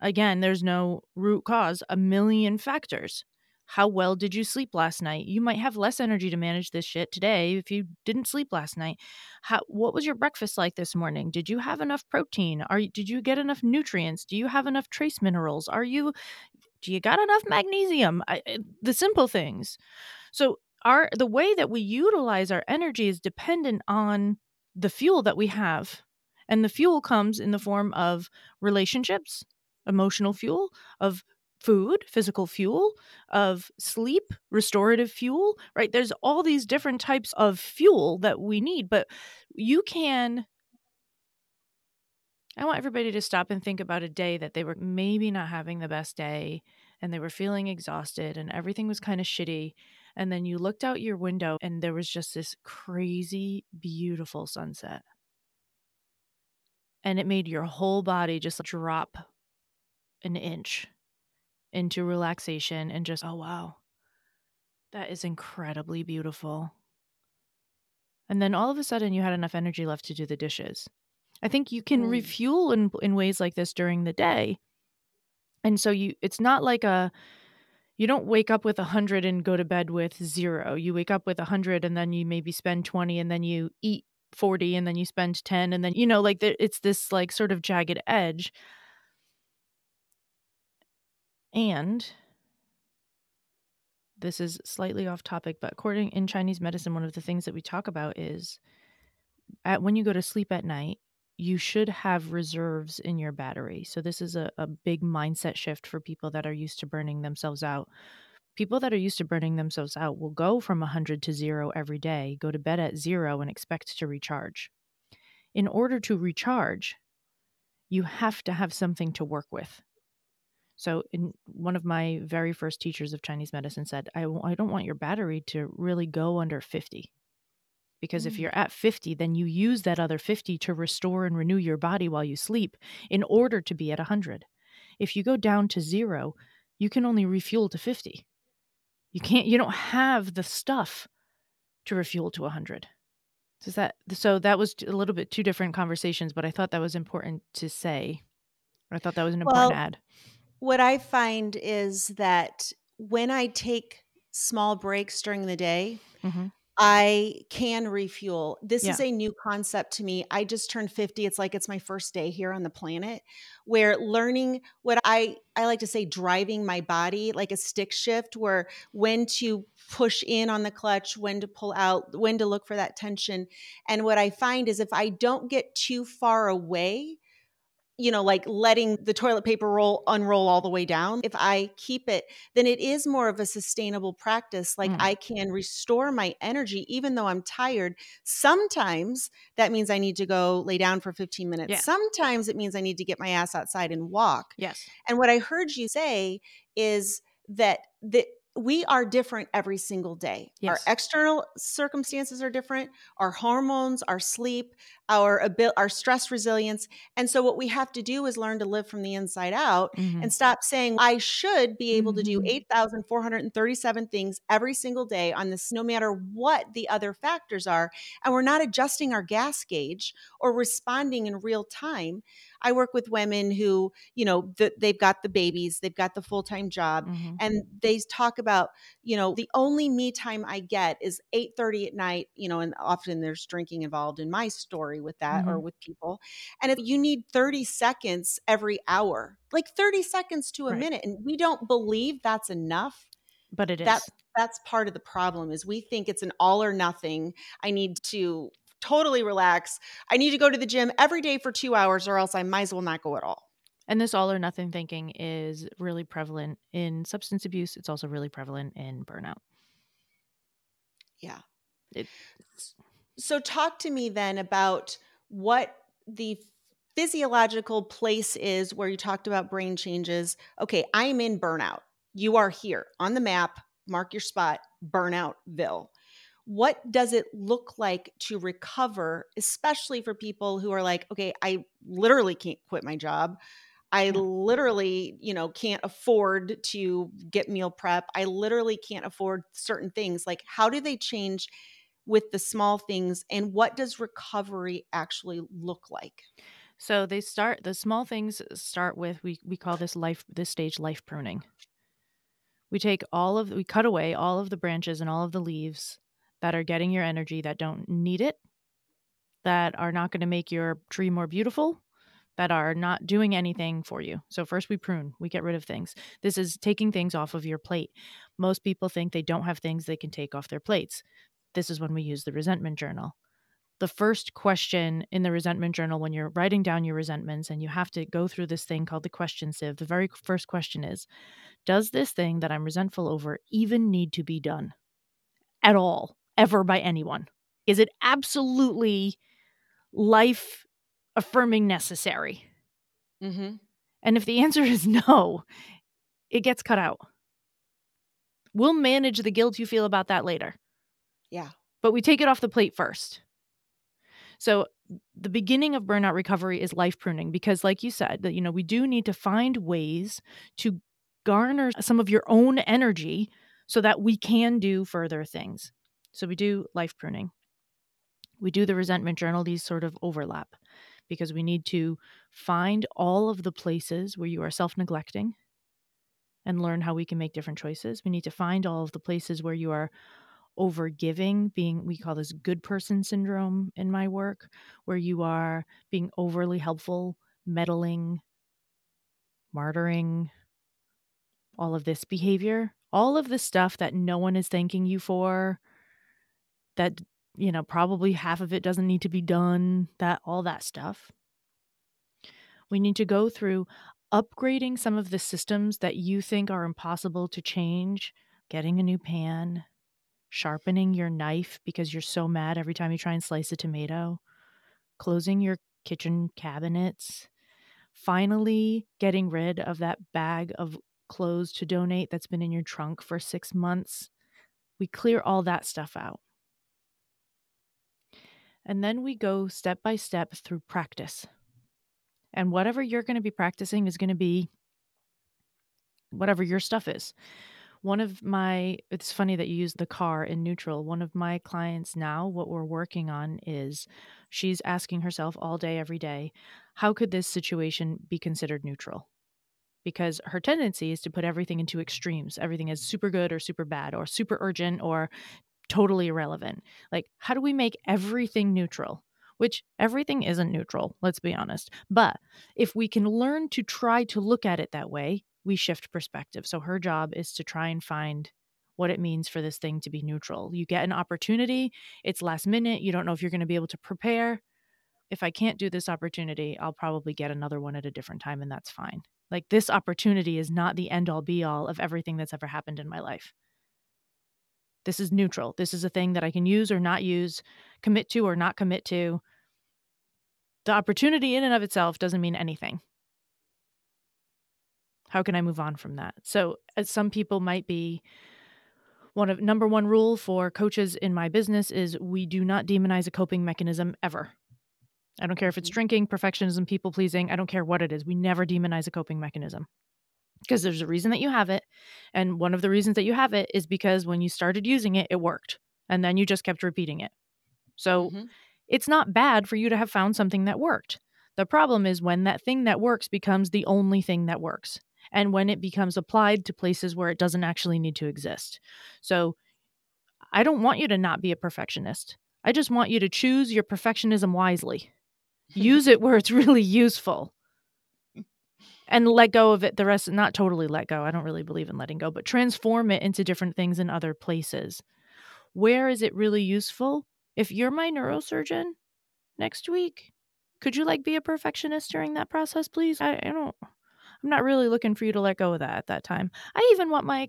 again, there's no root cause, a million factors. How well did you sleep last night? You might have less energy to manage this shit today if you didn't sleep last night. What was your breakfast like this morning? Did you have enough protein? Did you get enough nutrients? Do you have enough trace minerals? Do you got enough magnesium? The simple things. So the way that we utilize our energy is dependent on the fuel that we have. And the fuel comes in the form of relationships, emotional fuel, of food, physical fuel, of sleep, restorative fuel, right? There's all these different types of fuel that we need, but I want everybody to stop and think about a day that they were maybe not having the best day and they were feeling exhausted and everything was kind of shitty. And then you looked out your window and there was just this crazy, beautiful sunset. And it made your whole body just drop an inch into relaxation and just, oh, wow, that is incredibly beautiful. And then all of a sudden you had enough energy left to do the dishes. I think you can refuel in ways like this during the day. And so it's not like you don't wake up with 100 and go to bed with 0. You wake up with 100 and then you maybe spend 20 and then you eat 40 and then you spend 10. And then, it's this like sort of jagged edge. And this is slightly off topic, but according in Chinese medicine, one of the things that we talk about is when you go to sleep at night, you should have reserves in your battery. So this is a big mindset shift for people that are used to burning themselves out. People that are used to burning themselves out will go from 100 to 0 every day, go to bed at 0 and expect to recharge. In order to recharge, you have to have something to work with. So one of my very first teachers of Chinese medicine said, I don't want your battery to really go under 50, because if you're at 50, then you use that other 50 to restore and renew your body while you sleep in order to be at 100. If you go down to 0, you can only refuel to 50. You don't have the stuff to refuel to 100. So that was a little bit two different conversations, but I thought that was important to say. I thought that was an important add. What I find is that when I take small breaks during the day, mm-hmm. I can refuel. This is a new concept to me. I just turned 50. It's like, it's my first day here on the planet, where learning what I like to say, driving my body like a stick shift, where when to push in on the clutch, when to pull out, when to look for that tension. And what I find is if I don't get too far away, you know, like letting the toilet paper roll unroll all the way down. If I keep it, then it is more of a sustainable practice. Like I can restore my energy, even though I'm tired. Sometimes that means I need to go lay down for 15 minutes. Yeah. Sometimes it means I need to get my ass outside and walk. Yes. And what I heard you say is that we are different every single day. Yes. Our external circumstances are different, our hormones, our sleep, our stress resilience. And so what we have to do is learn to live from the inside out and stop saying, I should be able to do 8,437 things every single day on this, no matter what the other factors are. And we're not adjusting our gas gauge or responding in real time. I work with women who, you know, they've got the babies, they've got the full-time job, and they talk about, you know, the only me time I get is 8:30 at night, you know, and often there's drinking involved in my story with that or with people. And if you need 30 seconds every hour, like 30 seconds to a minute, and we don't believe that's enough. But it is. That's part of the problem, is we think it's an all or nothing. I need to totally relax. I need to go to the gym every day for 2 hours, or else I might as well not go at all. And this all or nothing thinking is really prevalent in substance abuse. It's also really prevalent in burnout. Yeah. So talk to me then about what the physiological place is where you talked about brain changes. Okay, I'm in burnout. You are here on the map. Mark your spot, Burnoutville. What does it look like to recover, especially for people who are like, okay, I literally can't quit my job. I literally, you know, can't afford to get meal prep. I literally can't afford certain things. Like, how do they change with the small things, and what does recovery actually look like? So the small things start with, we call this stage life pruning. We cut away all of the branches and all of the leaves that are getting your energy, that don't need it, that are not going to make your tree more beautiful, that are not doing anything for you. So first we prune, we get rid of things. This is taking things off of your plate. Most people think they don't have things they can take off their plates. This is when we use the resentment journal. The first question in the resentment journal, when you're writing down your resentments and you have to go through this thing called the question sieve, the very first question is, does this thing that I'm resentful over even need to be done at all? Ever by anyone? Is it absolutely life affirming necessary? And if the answer is no, it gets cut out. We'll manage the guilt you feel about that later. Yeah. But we take it off the plate first. So the beginning of burnout recovery is life pruning, because like you said, that, you know, we do need to find ways to garner some of your own energy so that we can do further things. So we do life pruning. We do the resentment journal. These sort of overlap because we need to find all of the places where you are self-neglecting and learn how we can make different choices. We need to find all of the places where you are overgiving, we call this good person syndrome in my work, where you are being overly helpful, meddling, martyring, all of this behavior, all of the stuff that no one is thanking you for, that, you know, probably half of it doesn't need to be done, that all that stuff. We need to go through upgrading some of the systems that you think are impossible to change, getting a new pan, sharpening your knife because you're so mad every time you try and slice a tomato, closing your kitchen cabinets, finally getting rid of that bag of clothes to donate that's been in your trunk for 6 months. We clear all that stuff out. And then we go step by step through practice. And whatever you're going to be practicing is going to be whatever your stuff is. It's funny that you use the car in neutral. One of my clients now, what we're working on is she's asking herself all day, every day, how could this situation be considered neutral? Because her tendency is to put everything into extremes. Everything is super good or super bad or super urgent or totally irrelevant. Like, how do we make everything neutral? Which everything isn't neutral, let's be honest. But if we can learn to try to look at it that way, we shift perspective. So her job is to try and find what it means for this thing to be neutral. You get an opportunity. It's last minute. You don't know if you're going to be able to prepare. If I can't do this opportunity, I'll probably get another one at a different time, and that's fine. Like, this opportunity is not the end all be all of everything that's ever happened in my life. This is neutral. This is a thing that I can use or not use, commit to or not commit to. The opportunity in and of itself doesn't mean anything. How can I move on from that? So, as some people might be, number one rule for coaches in my business is we do not demonize a coping mechanism ever. I don't care if it's drinking, perfectionism, people pleasing. I don't care what it is. We never demonize a coping mechanism, because there's a reason that you have it. And one of the reasons that you have it is because when you started using it, it worked. And then you just kept repeating it. So it's not bad for you to have found something that worked. The problem is when that thing that works becomes the only thing that works, and when it becomes applied to places where it doesn't actually need to exist. So I don't want you to not be a perfectionist. I just want you to choose your perfectionism wisely. Use it where it's really useful. And let go of it, the rest, not totally let go. I don't really believe in letting go, but transform it into different things in other places. Where is it really useful? If you're my neurosurgeon next week, could you be a perfectionist during that process, please? I'm not really looking for you to let go of that at that time. I even want my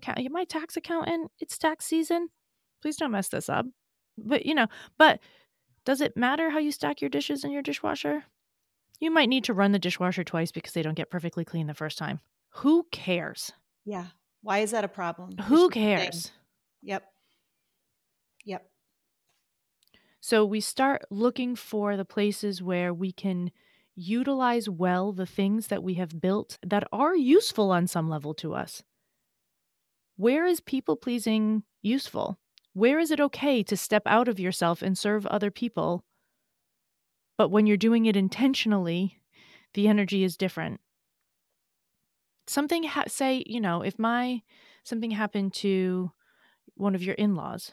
tax accountant, it's tax season. Please don't mess this up. But, but does it matter how you stack your dishes in your dishwasher? You might need to run the dishwasher twice because they don't get perfectly clean the first time. Who cares? Yeah. Why is that a problem? Who cares? Yep. So we start looking for the places where we can utilize well the things that we have built that are useful on some level to us. Where is people pleasing useful? Where is it okay to step out of yourself and serve other people? But when you're doing it intentionally, the energy is different. If something happened to one of your in-laws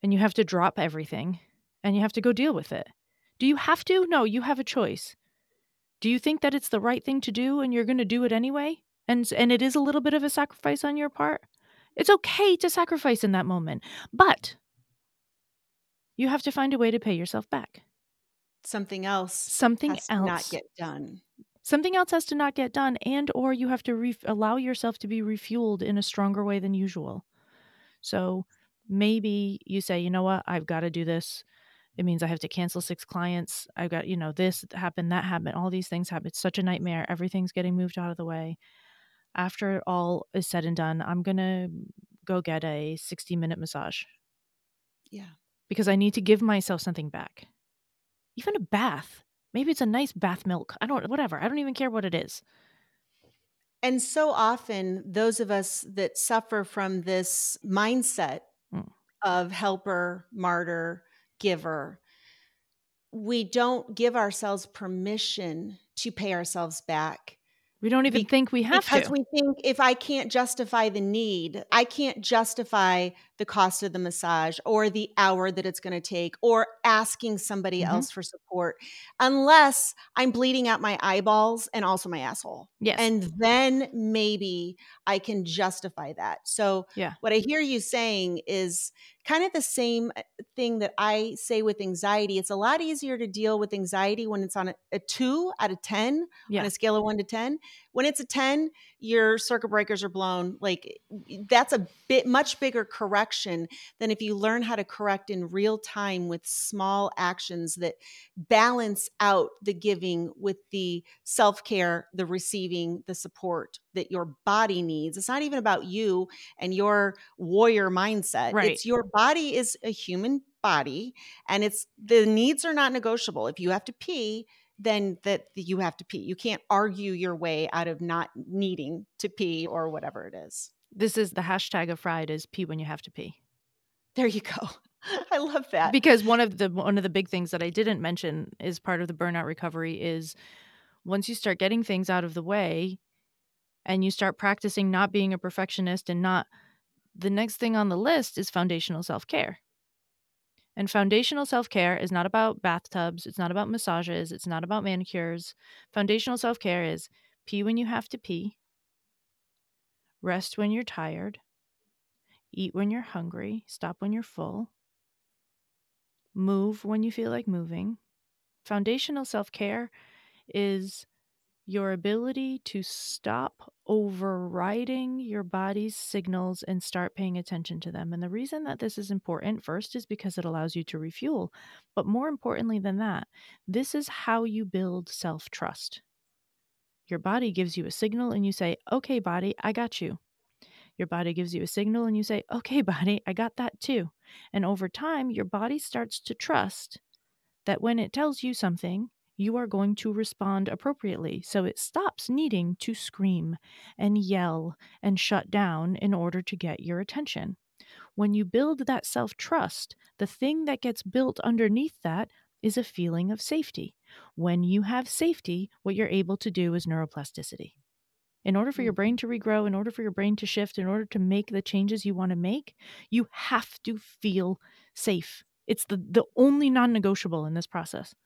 and you have to drop everything and you have to go deal with it. Do you have to? No, you have a choice. Do you think that it's the right thing to do and you're going to do it anyway? And it is a little bit of a sacrifice on your part. It's okay to sacrifice in that moment, but you have to find a way to pay yourself back. Something else has to not get done, and or you have to allow yourself to be refueled in a stronger way than usual. So maybe you say, you know what, I've got to do this. It means I have to cancel 6 clients. I've got, this happened, that happened, all these things happen. It's such a nightmare. Everything's getting moved out of the way. After all is said and done, I'm going to go get a 60-minute massage. Yeah. Because I need to give myself something back. Even a bath. Maybe it's a nice bath milk. I don't even care what it is. And so often those of us that suffer from this mindset of helper, martyr, giver, we don't give ourselves permission to pay ourselves back. We don't even think we have to. Because we think if I can't justify the need, I can't justify the cost of the massage or the hour that it's going to take or asking somebody else for support unless I'm bleeding out my eyeballs and also my asshole. Yes. And then maybe I can justify that. So what I hear you saying is kind of the same thing that I say with anxiety. It's a lot easier to deal with anxiety when it's on a 2 out of 10 on a scale of 1 to 10. When it's a 10, your circuit breakers are blown. Like, that's a much bigger correction than if you learn how to correct in real time with small actions that balance out the giving with the self-care, the receiving, the support that your body needs. It's not even about you and your warrior mindset. Right. It's your body is a human body, and the needs are not negotiable. If you have to pee, then you have to pee. You can't argue your way out of not needing to pee or whatever it is. This is the hashtag of Fried is pee when you have to pee. There you go. I love that. Because one of the big things that I didn't mention is part of the burnout recovery is once you start getting things out of the way and you start practicing not being a perfectionist and not the next thing on the list is foundational self-care. And foundational self-care is not about bathtubs. It's not about massages. It's not about manicures. Foundational self-care is pee when you have to pee, rest when you're tired, eat when you're hungry, stop when you're full, move when you feel like moving. Foundational self-care is your ability to stop overriding your body's signals and start paying attention to them. And the reason that this is important first is because it allows you to refuel. But more importantly than that, this is how you build self-trust. Your body gives you a signal and you say, okay, body, I got you. Your body gives you a signal and you say, okay, body, I got that too. And over time, your body starts to trust that when it tells you something, you are going to respond appropriately. So it stops needing to scream and yell and shut down in order to get your attention. When you build that self-trust, the thing that gets built underneath that is a feeling of safety. When you have safety, what you're able to do is neuroplasticity. In order for your brain to regrow, in order for your brain to shift, in order to make the changes you want to make, you have to feel safe. It's the only non-negotiable in this process.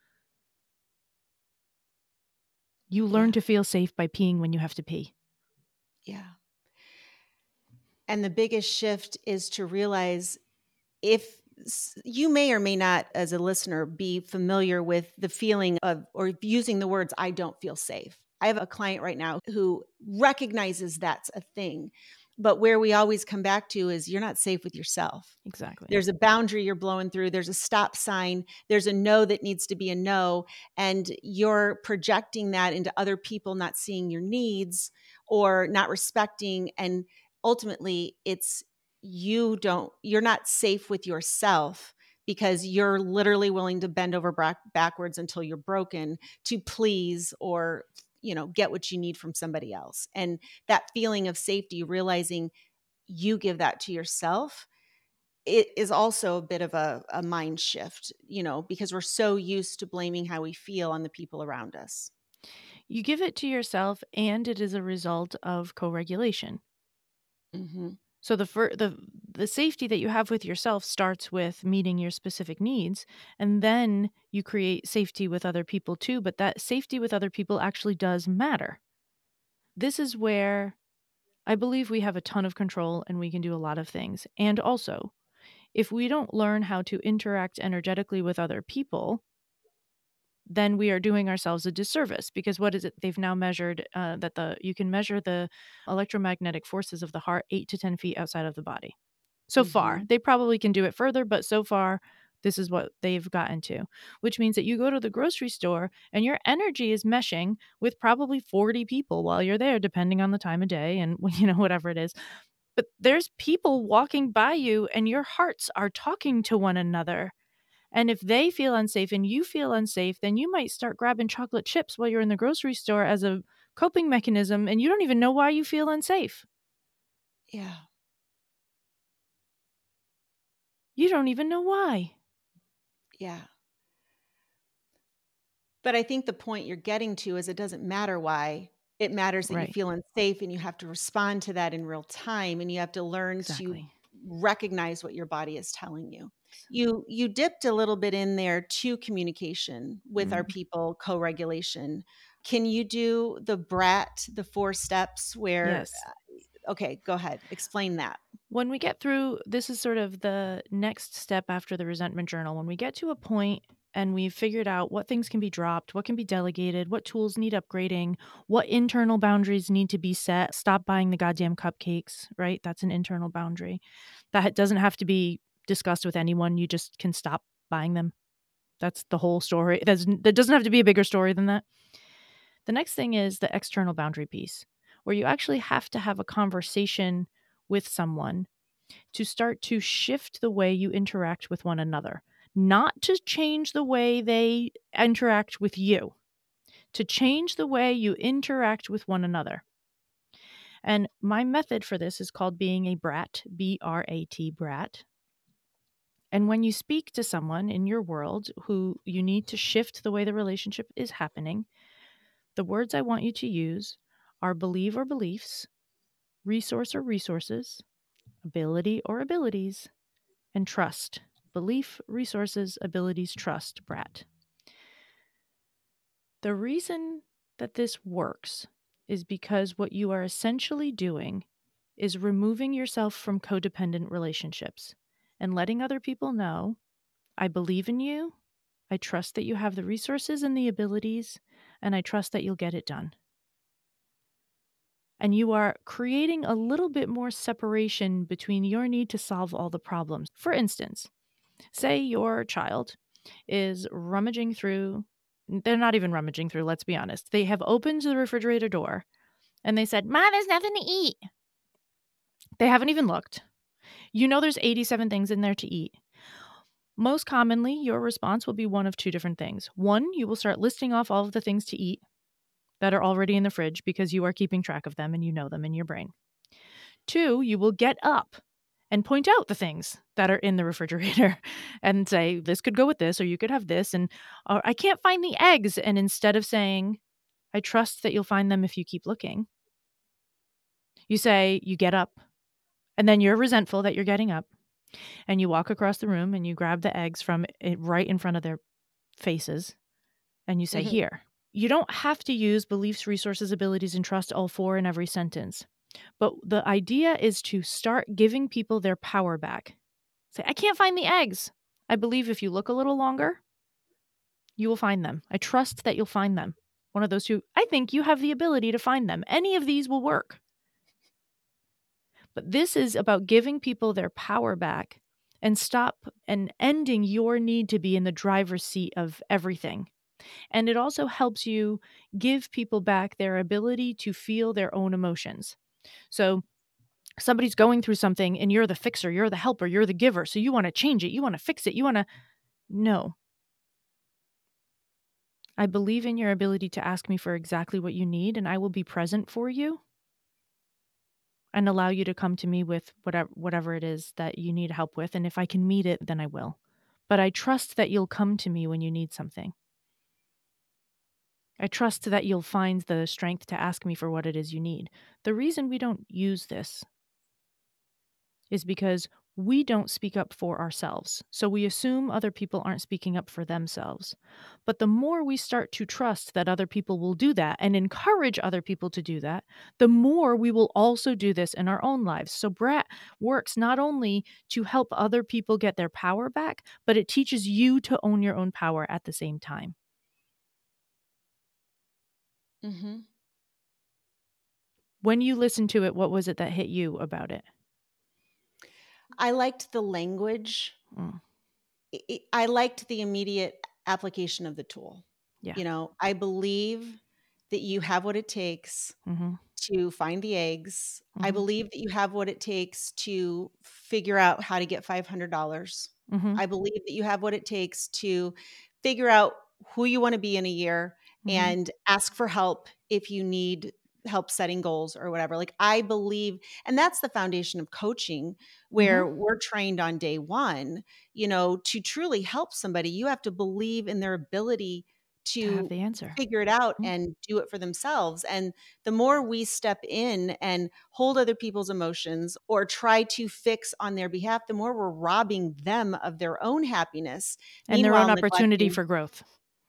You learn to feel safe by peeing when you have to pee. Yeah. And the biggest shift is to realize if you may or may not, as a listener, be familiar with the feeling of, or using the words, I don't feel safe. I have a client right now who recognizes that's a thing, but where we always come back to is you're not safe with yourself. Exactly. There's a boundary you're blowing through. There's a stop sign. There's a no that needs to be a no. And you're projecting that into other people not seeing your needs or not respecting. And ultimately it's you're not safe with yourself, because you're literally willing to bend over backwards until you're broken to please or get what you need from somebody else. And that feeling of safety, realizing you give that to yourself, it is also a bit of a mind shift, because we're so used to blaming how we feel on the people around us. You give it to yourself, and it is a result of co-regulation. Mm-hmm. So the safety that you have with yourself starts with meeting your specific needs, and then you create safety with other people too, but that safety with other people actually does matter. This is where I believe we have a ton of control and we can do a lot of things. And also, if we don't learn how to interact energetically with other people, then we are doing ourselves a disservice, because what is it they've now measured, you can measure the electromagnetic forces of the heart 8 to 10 feet outside of the body. So far, they probably can do it further, but so far, this is what they've gotten to, which means that you go to the grocery store and your energy is meshing with probably 40 people while you're there, depending on the time of day and whatever it is. But there's people walking by you and your hearts are talking to one another. And if they feel unsafe and you feel unsafe, then you might start grabbing chocolate chips while you're in the grocery store as a coping mechanism, and you don't even know why you feel unsafe. Yeah. You don't even know why. Yeah. But I think the point you're getting to is it doesn't matter why. It matters that you feel unsafe, and you have to respond to that in real time, and you have to learn to recognize what your body is telling you. You dipped a little bit in there to communication with our people, co-regulation. Can you do the BRAT, the 4 steps where, okay, go ahead. Explain that. When we get through, this is sort of the next step after the resentment journal. When we get to a point and we've figured out what things can be dropped, what can be delegated, what tools need upgrading, what internal boundaries need to be set. Stop buying the goddamn cupcakes, right? That's an internal boundary. That doesn't have to be discussed with anyone. You just can stop buying them. That's the whole story. That doesn't have to be a bigger story than that. The next thing is the external boundary piece, where you actually have to have a conversation with someone to start to shift the way you interact with one another. Not to change the way they interact with you, to change the way you interact with one another. And my method for this is called being a brat, B-R-A-T, brat. And when you speak to someone in your world who you need to shift the way the relationship is happening, the words I want you to use are believe or beliefs, resource or resources, ability or abilities, and trust. Belief, resources, abilities, trust, BRAT. The reason that this works is because what you are essentially doing is removing yourself from codependent relationships and letting other people know, I believe in you, I trust that you have the resources and the abilities, and I trust that you'll get it done. And you are creating a little bit more separation between your need to solve all the problems. For instance, say your child is rummaging through, they're not even rummaging through, let's be honest. They have opened the refrigerator door and they said, Mom, there's nothing to eat. They haven't even looked. You know there's 87 things in there to eat. Most commonly, your response will be one of two different things. One, you will start listing off all of the things to eat that are already in the fridge because you are keeping track of them and you know them in your brain. Two, you will get up and point out the things that are in the refrigerator and say, this could go with this, or you could have this, and or, I can't find the eggs. And instead of saying, I trust that you'll find them if you keep looking, you say, you get up. And then you're resentful that you're getting up and you walk across the room and you grab the eggs from it right in front of their faces and you say, Here. You don't have to use beliefs, resources, abilities, and trust all four in every sentence. But the idea is to start giving people their power back. Say, I can't find the eggs. I believe if you look a little longer, you will find them. I trust that you'll find them. One of those two, I think you have the ability to find them. Any of these will work. But this is about giving people their power back and stop and ending your need to be in the driver's seat of everything. And it also helps you give people back their ability to feel their own emotions. So somebody's going through something and you're the fixer, you're the helper, you're the giver. So you want to change it. You want to fix it. You want to... No. I believe in your ability to ask me for exactly what you need, and I will be present for you and allow you to come to me with whatever it is that you need help with. And if I can meet it, then I will. But I trust that you'll come to me when you need something. I trust that you'll find the strength to ask me for what it is you need. The reason we don't use this is because we don't speak up for ourselves. So we assume other people aren't speaking up for themselves. But the more we start to trust that other people will do that and encourage other people to do that, the more we will also do this in our own lives. So BRAT works not only to help other people get their power back, but it teaches you to own your own power at the same time. Mm-hmm. When you listened to it, what was it that hit you about it? I liked the language. Mm. I liked the immediate application of the tool. Yeah. You know, I believe that you have what it takes to find the eggs. Mm-hmm. I believe that you have what it takes to figure out how to get $500. Mm-hmm. I believe that you have what it takes to figure out who you want to be in a year and ask for help if you need help setting goals or whatever. Like I believe, and that's the foundation of coaching where we're trained on day one, you know, to truly help somebody, you have to believe in their ability to have the answer, figure it out and do it for themselves. And the more we step in and hold other people's emotions or try to fix on their behalf, the more we're robbing them of their own happiness and their own opportunity for growth.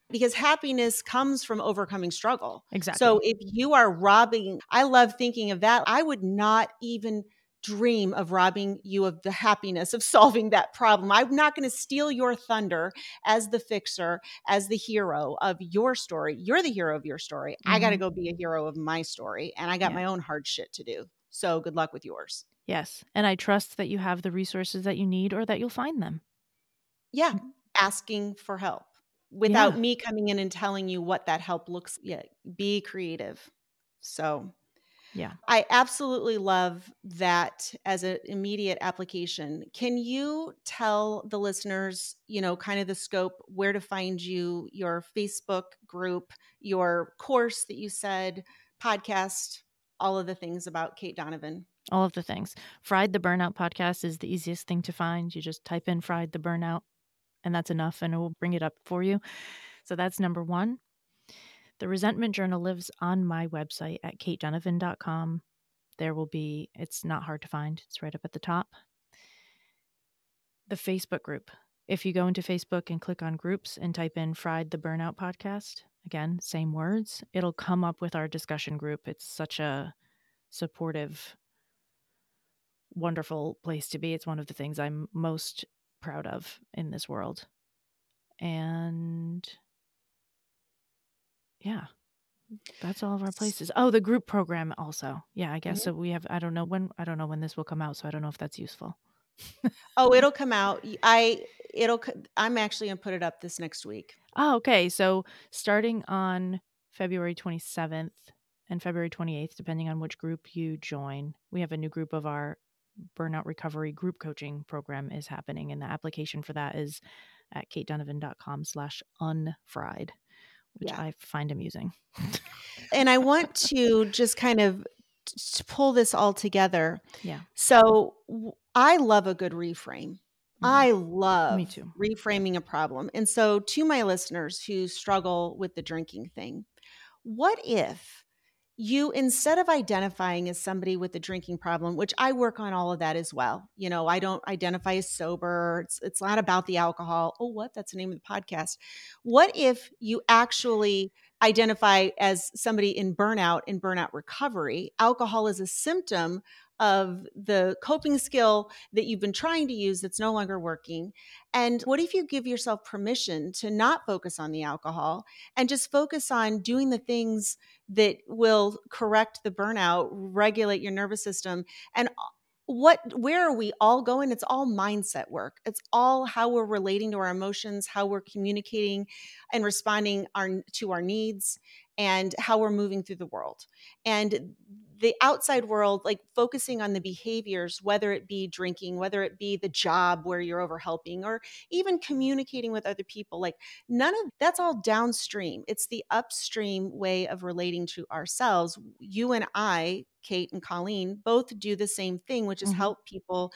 Because happiness comes from overcoming struggle. Exactly. So if you are robbing, I love thinking of that. I would not even dream of robbing you of the happiness of solving that problem. I'm not going to steal your thunder as the fixer, as the hero of your story. You're the hero of your story. Mm-hmm. I got to go be a hero of my story. And I got my own hard shit to do. So good luck with yours. Yes. And I trust that you have the resources that you need or that you'll find them. Yeah. Asking for help. Without me coming in and telling you what that help looks like. Yeah, be creative. So I absolutely love that as an immediate application. Can you tell the listeners, you know, kind of the scope, where to find you, your Facebook group, your course that you said, podcast, all of the things about Cait Donovan? All of the things. Fried: The Burnout Podcast is the easiest thing to find. You just type in Fried: The Burnout. And that's enough, and it will bring it up for you. So that's number one. The Resentment Journal lives on my website at caitdonovan.com. there will be, it's not hard to find, it's right up at the top, the Facebook group. If you go into Facebook and click on groups and type in Fried the Burnout Podcast, again, same words, it'll come up with our discussion group. It's such a supportive, wonderful place to be. It's one of the things I'm most proud of in this world. And yeah, that's all of our places. Oh, the group program also. Yeah, I guess. Mm-hmm. So we have, I don't know when this will come out. So I don't know if that's useful. Oh, it'll come out. I'm actually going to put it up this next week. Oh, okay. So starting on February 27th and February 28th, depending on which group you join, we have a new group of our burnout recovery group coaching program is happening. And the application for that is at caitdonovan.com/unfried, which I find amusing. And I want to just kind of pull this all together. Yeah. So I love a good reframe. I love reframing a problem. And so to my listeners who struggle with the drinking thing, what if you, instead of identifying as somebody with a drinking problem, which I work on all of that as well. You know, I don't identify as sober. It's not about the alcohol. Oh, what? That's the name of the podcast. What if you actually identify as somebody in burnout and burnout recovery? Alcohol is a symptom of the coping skill that you've been trying to use that's no longer working. And what if you give yourself permission to not focus on the alcohol and just focus on doing the things that will correct the burnout, regulate your nervous system? And where are we all going? It's all mindset work. It's all how we're relating to our emotions, how we're communicating and responding to our needs, and how we're moving through the world. And the outside world, like focusing on the behaviors, whether it be drinking, whether it be the job where you're over helping, or even communicating with other people, like none of that's all downstream. It's the upstream way of relating to ourselves. You and I, Cait and Colleen, both do the same thing, which is help people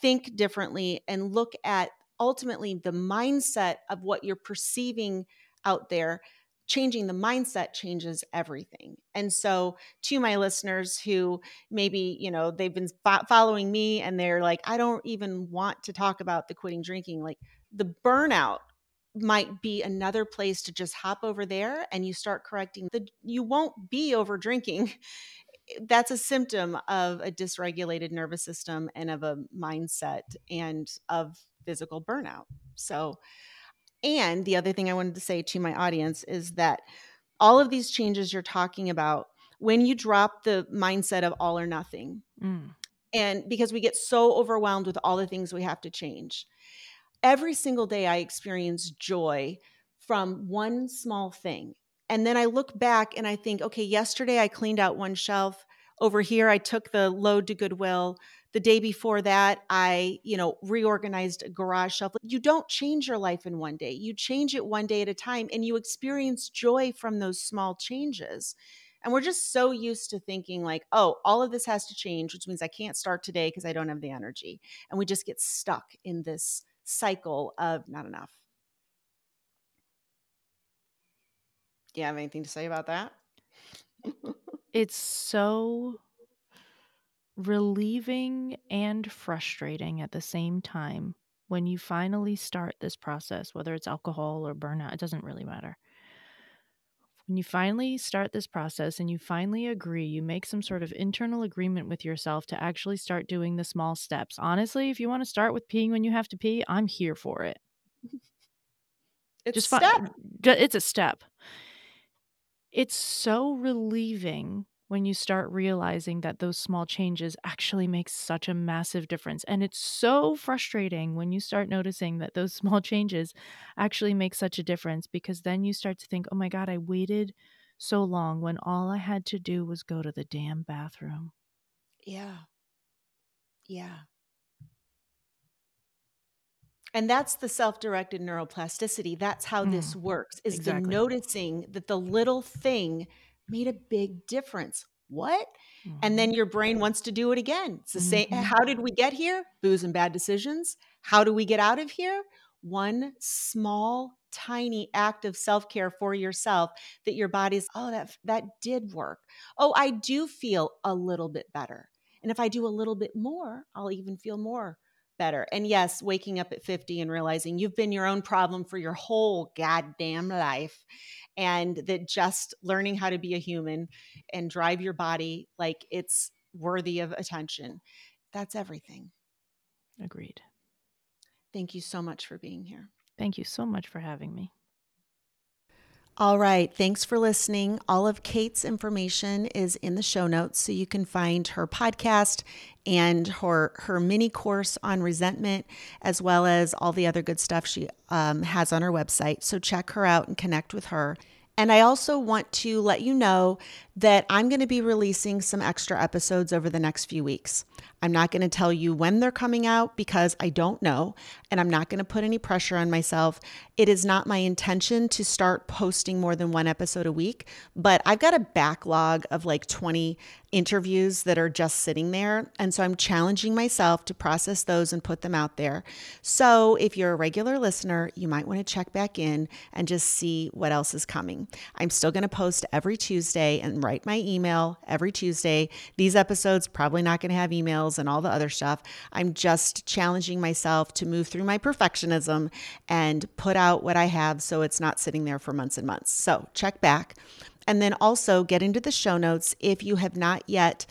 think differently and look at ultimately the mindset of what you're perceiving out there. Changing the mindset changes everything. And so to my listeners who maybe, you know, they've been following me and they're like, I don't even want to talk about the quitting drinking, like the burnout might be another place to just hop over there and you start correcting you won't be over drinking. That's a symptom of a dysregulated nervous system and of a mindset and of physical burnout. And the other thing I wanted to say to my audience is that all of these changes you're talking about, when you drop the mindset of all or nothing, and because we get so overwhelmed with all the things we have to change, every single day I experience joy from one small thing. And then I look back and I think, okay, yesterday I cleaned out one shelf. Over here, I took the load to Goodwill. The day before that, I, reorganized a garage shelf. You don't change your life in one day. You change it one day at a time, and you experience joy from those small changes. And we're just so used to thinking like, oh, all of this has to change, which means I can't start today because I don't have the energy. And we just get stuck in this cycle of not enough. Do you have anything to say about that? It's so relieving and frustrating at the same time when you finally start this process, whether it's alcohol or burnout, it doesn't really matter. When you finally start this process and you finally agree, you make some sort of internal agreement with yourself to actually start doing the small steps. Honestly, if you want to start with peeing when you have to pee, I'm here for it. It's a step. It's so relieving when you start realizing that those small changes actually make such a massive difference. And it's so frustrating when you start noticing that those small changes actually make such a difference, because then you start to think, oh my God, I waited so long when all I had to do was go to the damn bathroom. Yeah. Yeah. And that's the self-directed neuroplasticity. That's how this works, is exactly. The noticing that the little thing made a big difference. What? Mm-hmm. And then your brain wants to do it again. It's the same. How did we get here? Booze and bad decisions. How do we get out of here? One small tiny act of self-care for yourself that your body's, oh, that did work. Oh, I do feel a little bit better. And if I do a little bit more, I'll even feel more better. And yes, waking up at 50 and realizing you've been your own problem for your whole goddamn life, and that just learning how to be a human and drive your body like it's worthy of attention. That's everything. Agreed. Thank you so much for being here. Thank you so much for having me. All right. Thanks for listening. All of Cait's information is in the show notes, so you can find her podcast and her mini course on resentment, as well as all the other good stuff she has on her website. So check her out and connect with her. And I also want to let you know that I'm going to be releasing some extra episodes over the next few weeks. I'm not going to tell you when they're coming out because I don't know, and I'm not going to put any pressure on myself. It is not my intention to start posting more than one episode a week, but I've got a backlog of like 20 interviews that are just sitting there. And so I'm challenging myself to process those and put them out there. So if you're a regular listener, you might want to check back in and just see what else is coming. I'm still going to post every Tuesday and write my email every Tuesday. These episodes probably not going to have emails and all the other stuff. I'm just challenging myself to move through my perfectionism and put out what I have so it's not sitting there for months and months. So check back. And then also get into the show notes if you have not yet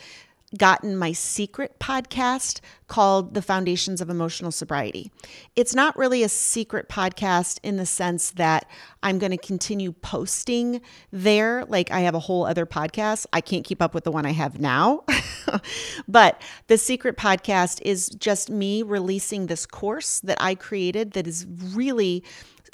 gotten my secret podcast called The Foundations of Emotional Sobriety. It's not really a secret podcast in the sense that I'm going to continue posting there. Like I have a whole other podcast. I can't keep up with the one I have now. But the secret podcast is just me releasing this course that I created that is really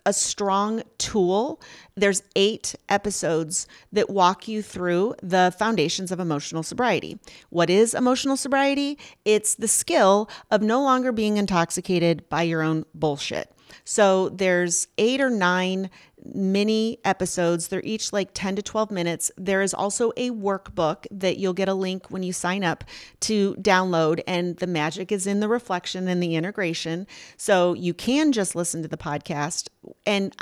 a strong tool. There's 8 episodes that walk you through the foundations of emotional sobriety. What is emotional sobriety? It's the skill of no longer being intoxicated by your own bullshit. So there's 8 or 9 mini episodes. They're each like 10 to 12 minutes. There is also a workbook that you'll get a link when you sign up to download. And the magic is in the reflection and the integration. So you can just listen to the podcast. And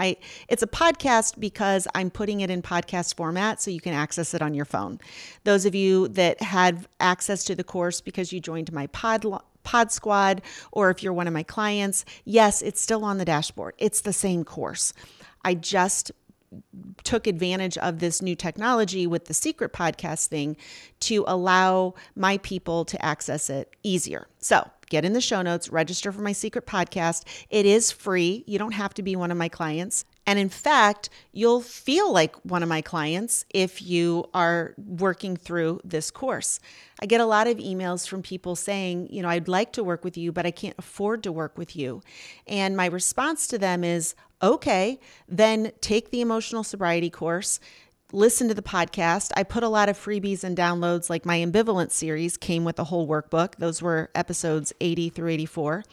it's a podcast because I'm putting it in podcast format so you can access it on your phone. Those of you that had access to the course because you joined my Pod Squad, or if you're one of my clients, yes, it's still on the dashboard. It's the same course. I just took advantage of this new technology with the secret podcast thing to allow my people to access it easier. So get in the show notes, register for my secret podcast. It is free. You don't have to be one of my clients. And in fact, you'll feel like one of my clients if you are working through this course. I get a lot of emails from people saying, you know, I'd like to work with you, but I can't afford to work with you. And my response to them is, okay, then take the emotional sobriety course. Listen to the podcast. I put a lot of freebies and downloads, like my ambivalence series came with a whole workbook. Those were episodes 80 through 84.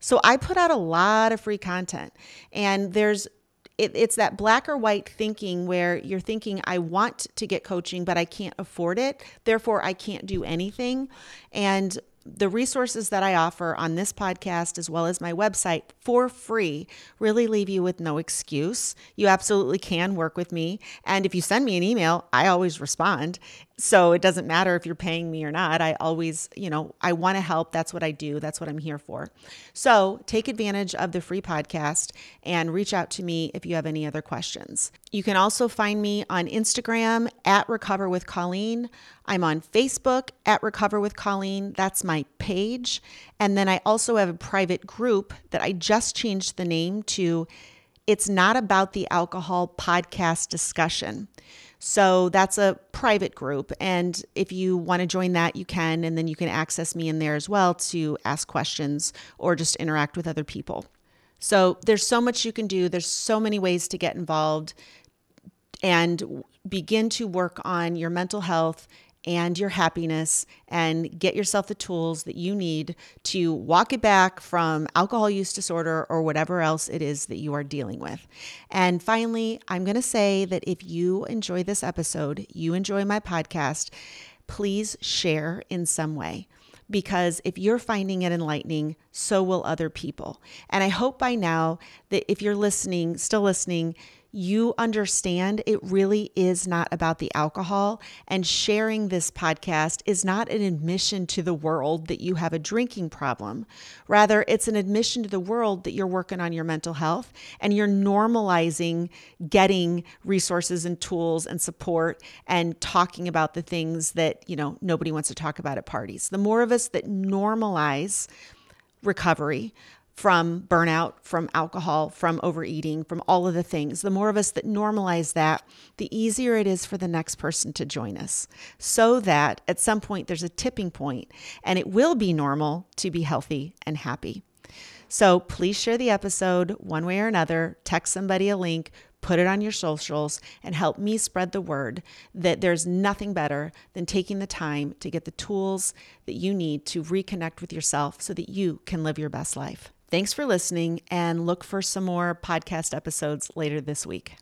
So I put out a lot of free content, and it's that black or white thinking where you're thinking, I want to get coaching, but I can't afford it. Therefore, I can't do anything. And the resources that I offer on this podcast, as well as my website for free, really leave you with no excuse. You absolutely can work with me. And if you send me an email, I always respond. So it doesn't matter if you're paying me or not. I always, I want to help. That's what I do. That's what I'm here for. So take advantage of the free podcast and reach out to me if you have any other questions. You can also find me on Instagram at Recover with Colleen. I'm on Facebook at Recover with Colleen. That's my page. And then I also have a private group that I just changed the name to It's Not About the Alcohol Podcast Discussion. So that's a private group. And if you want to join that, you can. And then you can access me in there as well to ask questions or just interact with other people. So there's so much you can do. There's so many ways to get involved and begin to work on your mental health and your happiness, and get yourself the tools that you need to walk it back from alcohol use disorder or whatever else it is that you are dealing with. And finally, I'm going to say that if you enjoy this episode, you enjoy my podcast, please share in some way. because if you're finding it enlightening, so will other people. And I hope by now that if you're listening, still listening, you understand it really is not about the alcohol, and sharing this podcast is not an admission to the world that you have a drinking problem. Rather, it's an admission to the world that you're working on your mental health and you're normalizing getting resources and tools and support and talking about the things that, you know, nobody wants to talk about at parties. The more of us that normalize recovery from burnout, from alcohol, from overeating, from all of the things, the more of us that normalize that, the easier it is for the next person to join us, so that at some point there's a tipping point and it will be normal to be healthy and happy. So please share the episode one way or another, text somebody a link, put it on your socials, and help me spread the word that there's nothing better than taking the time to get the tools that you need to reconnect with yourself so that you can live your best life. Thanks for listening, and look for some more podcast episodes later this week.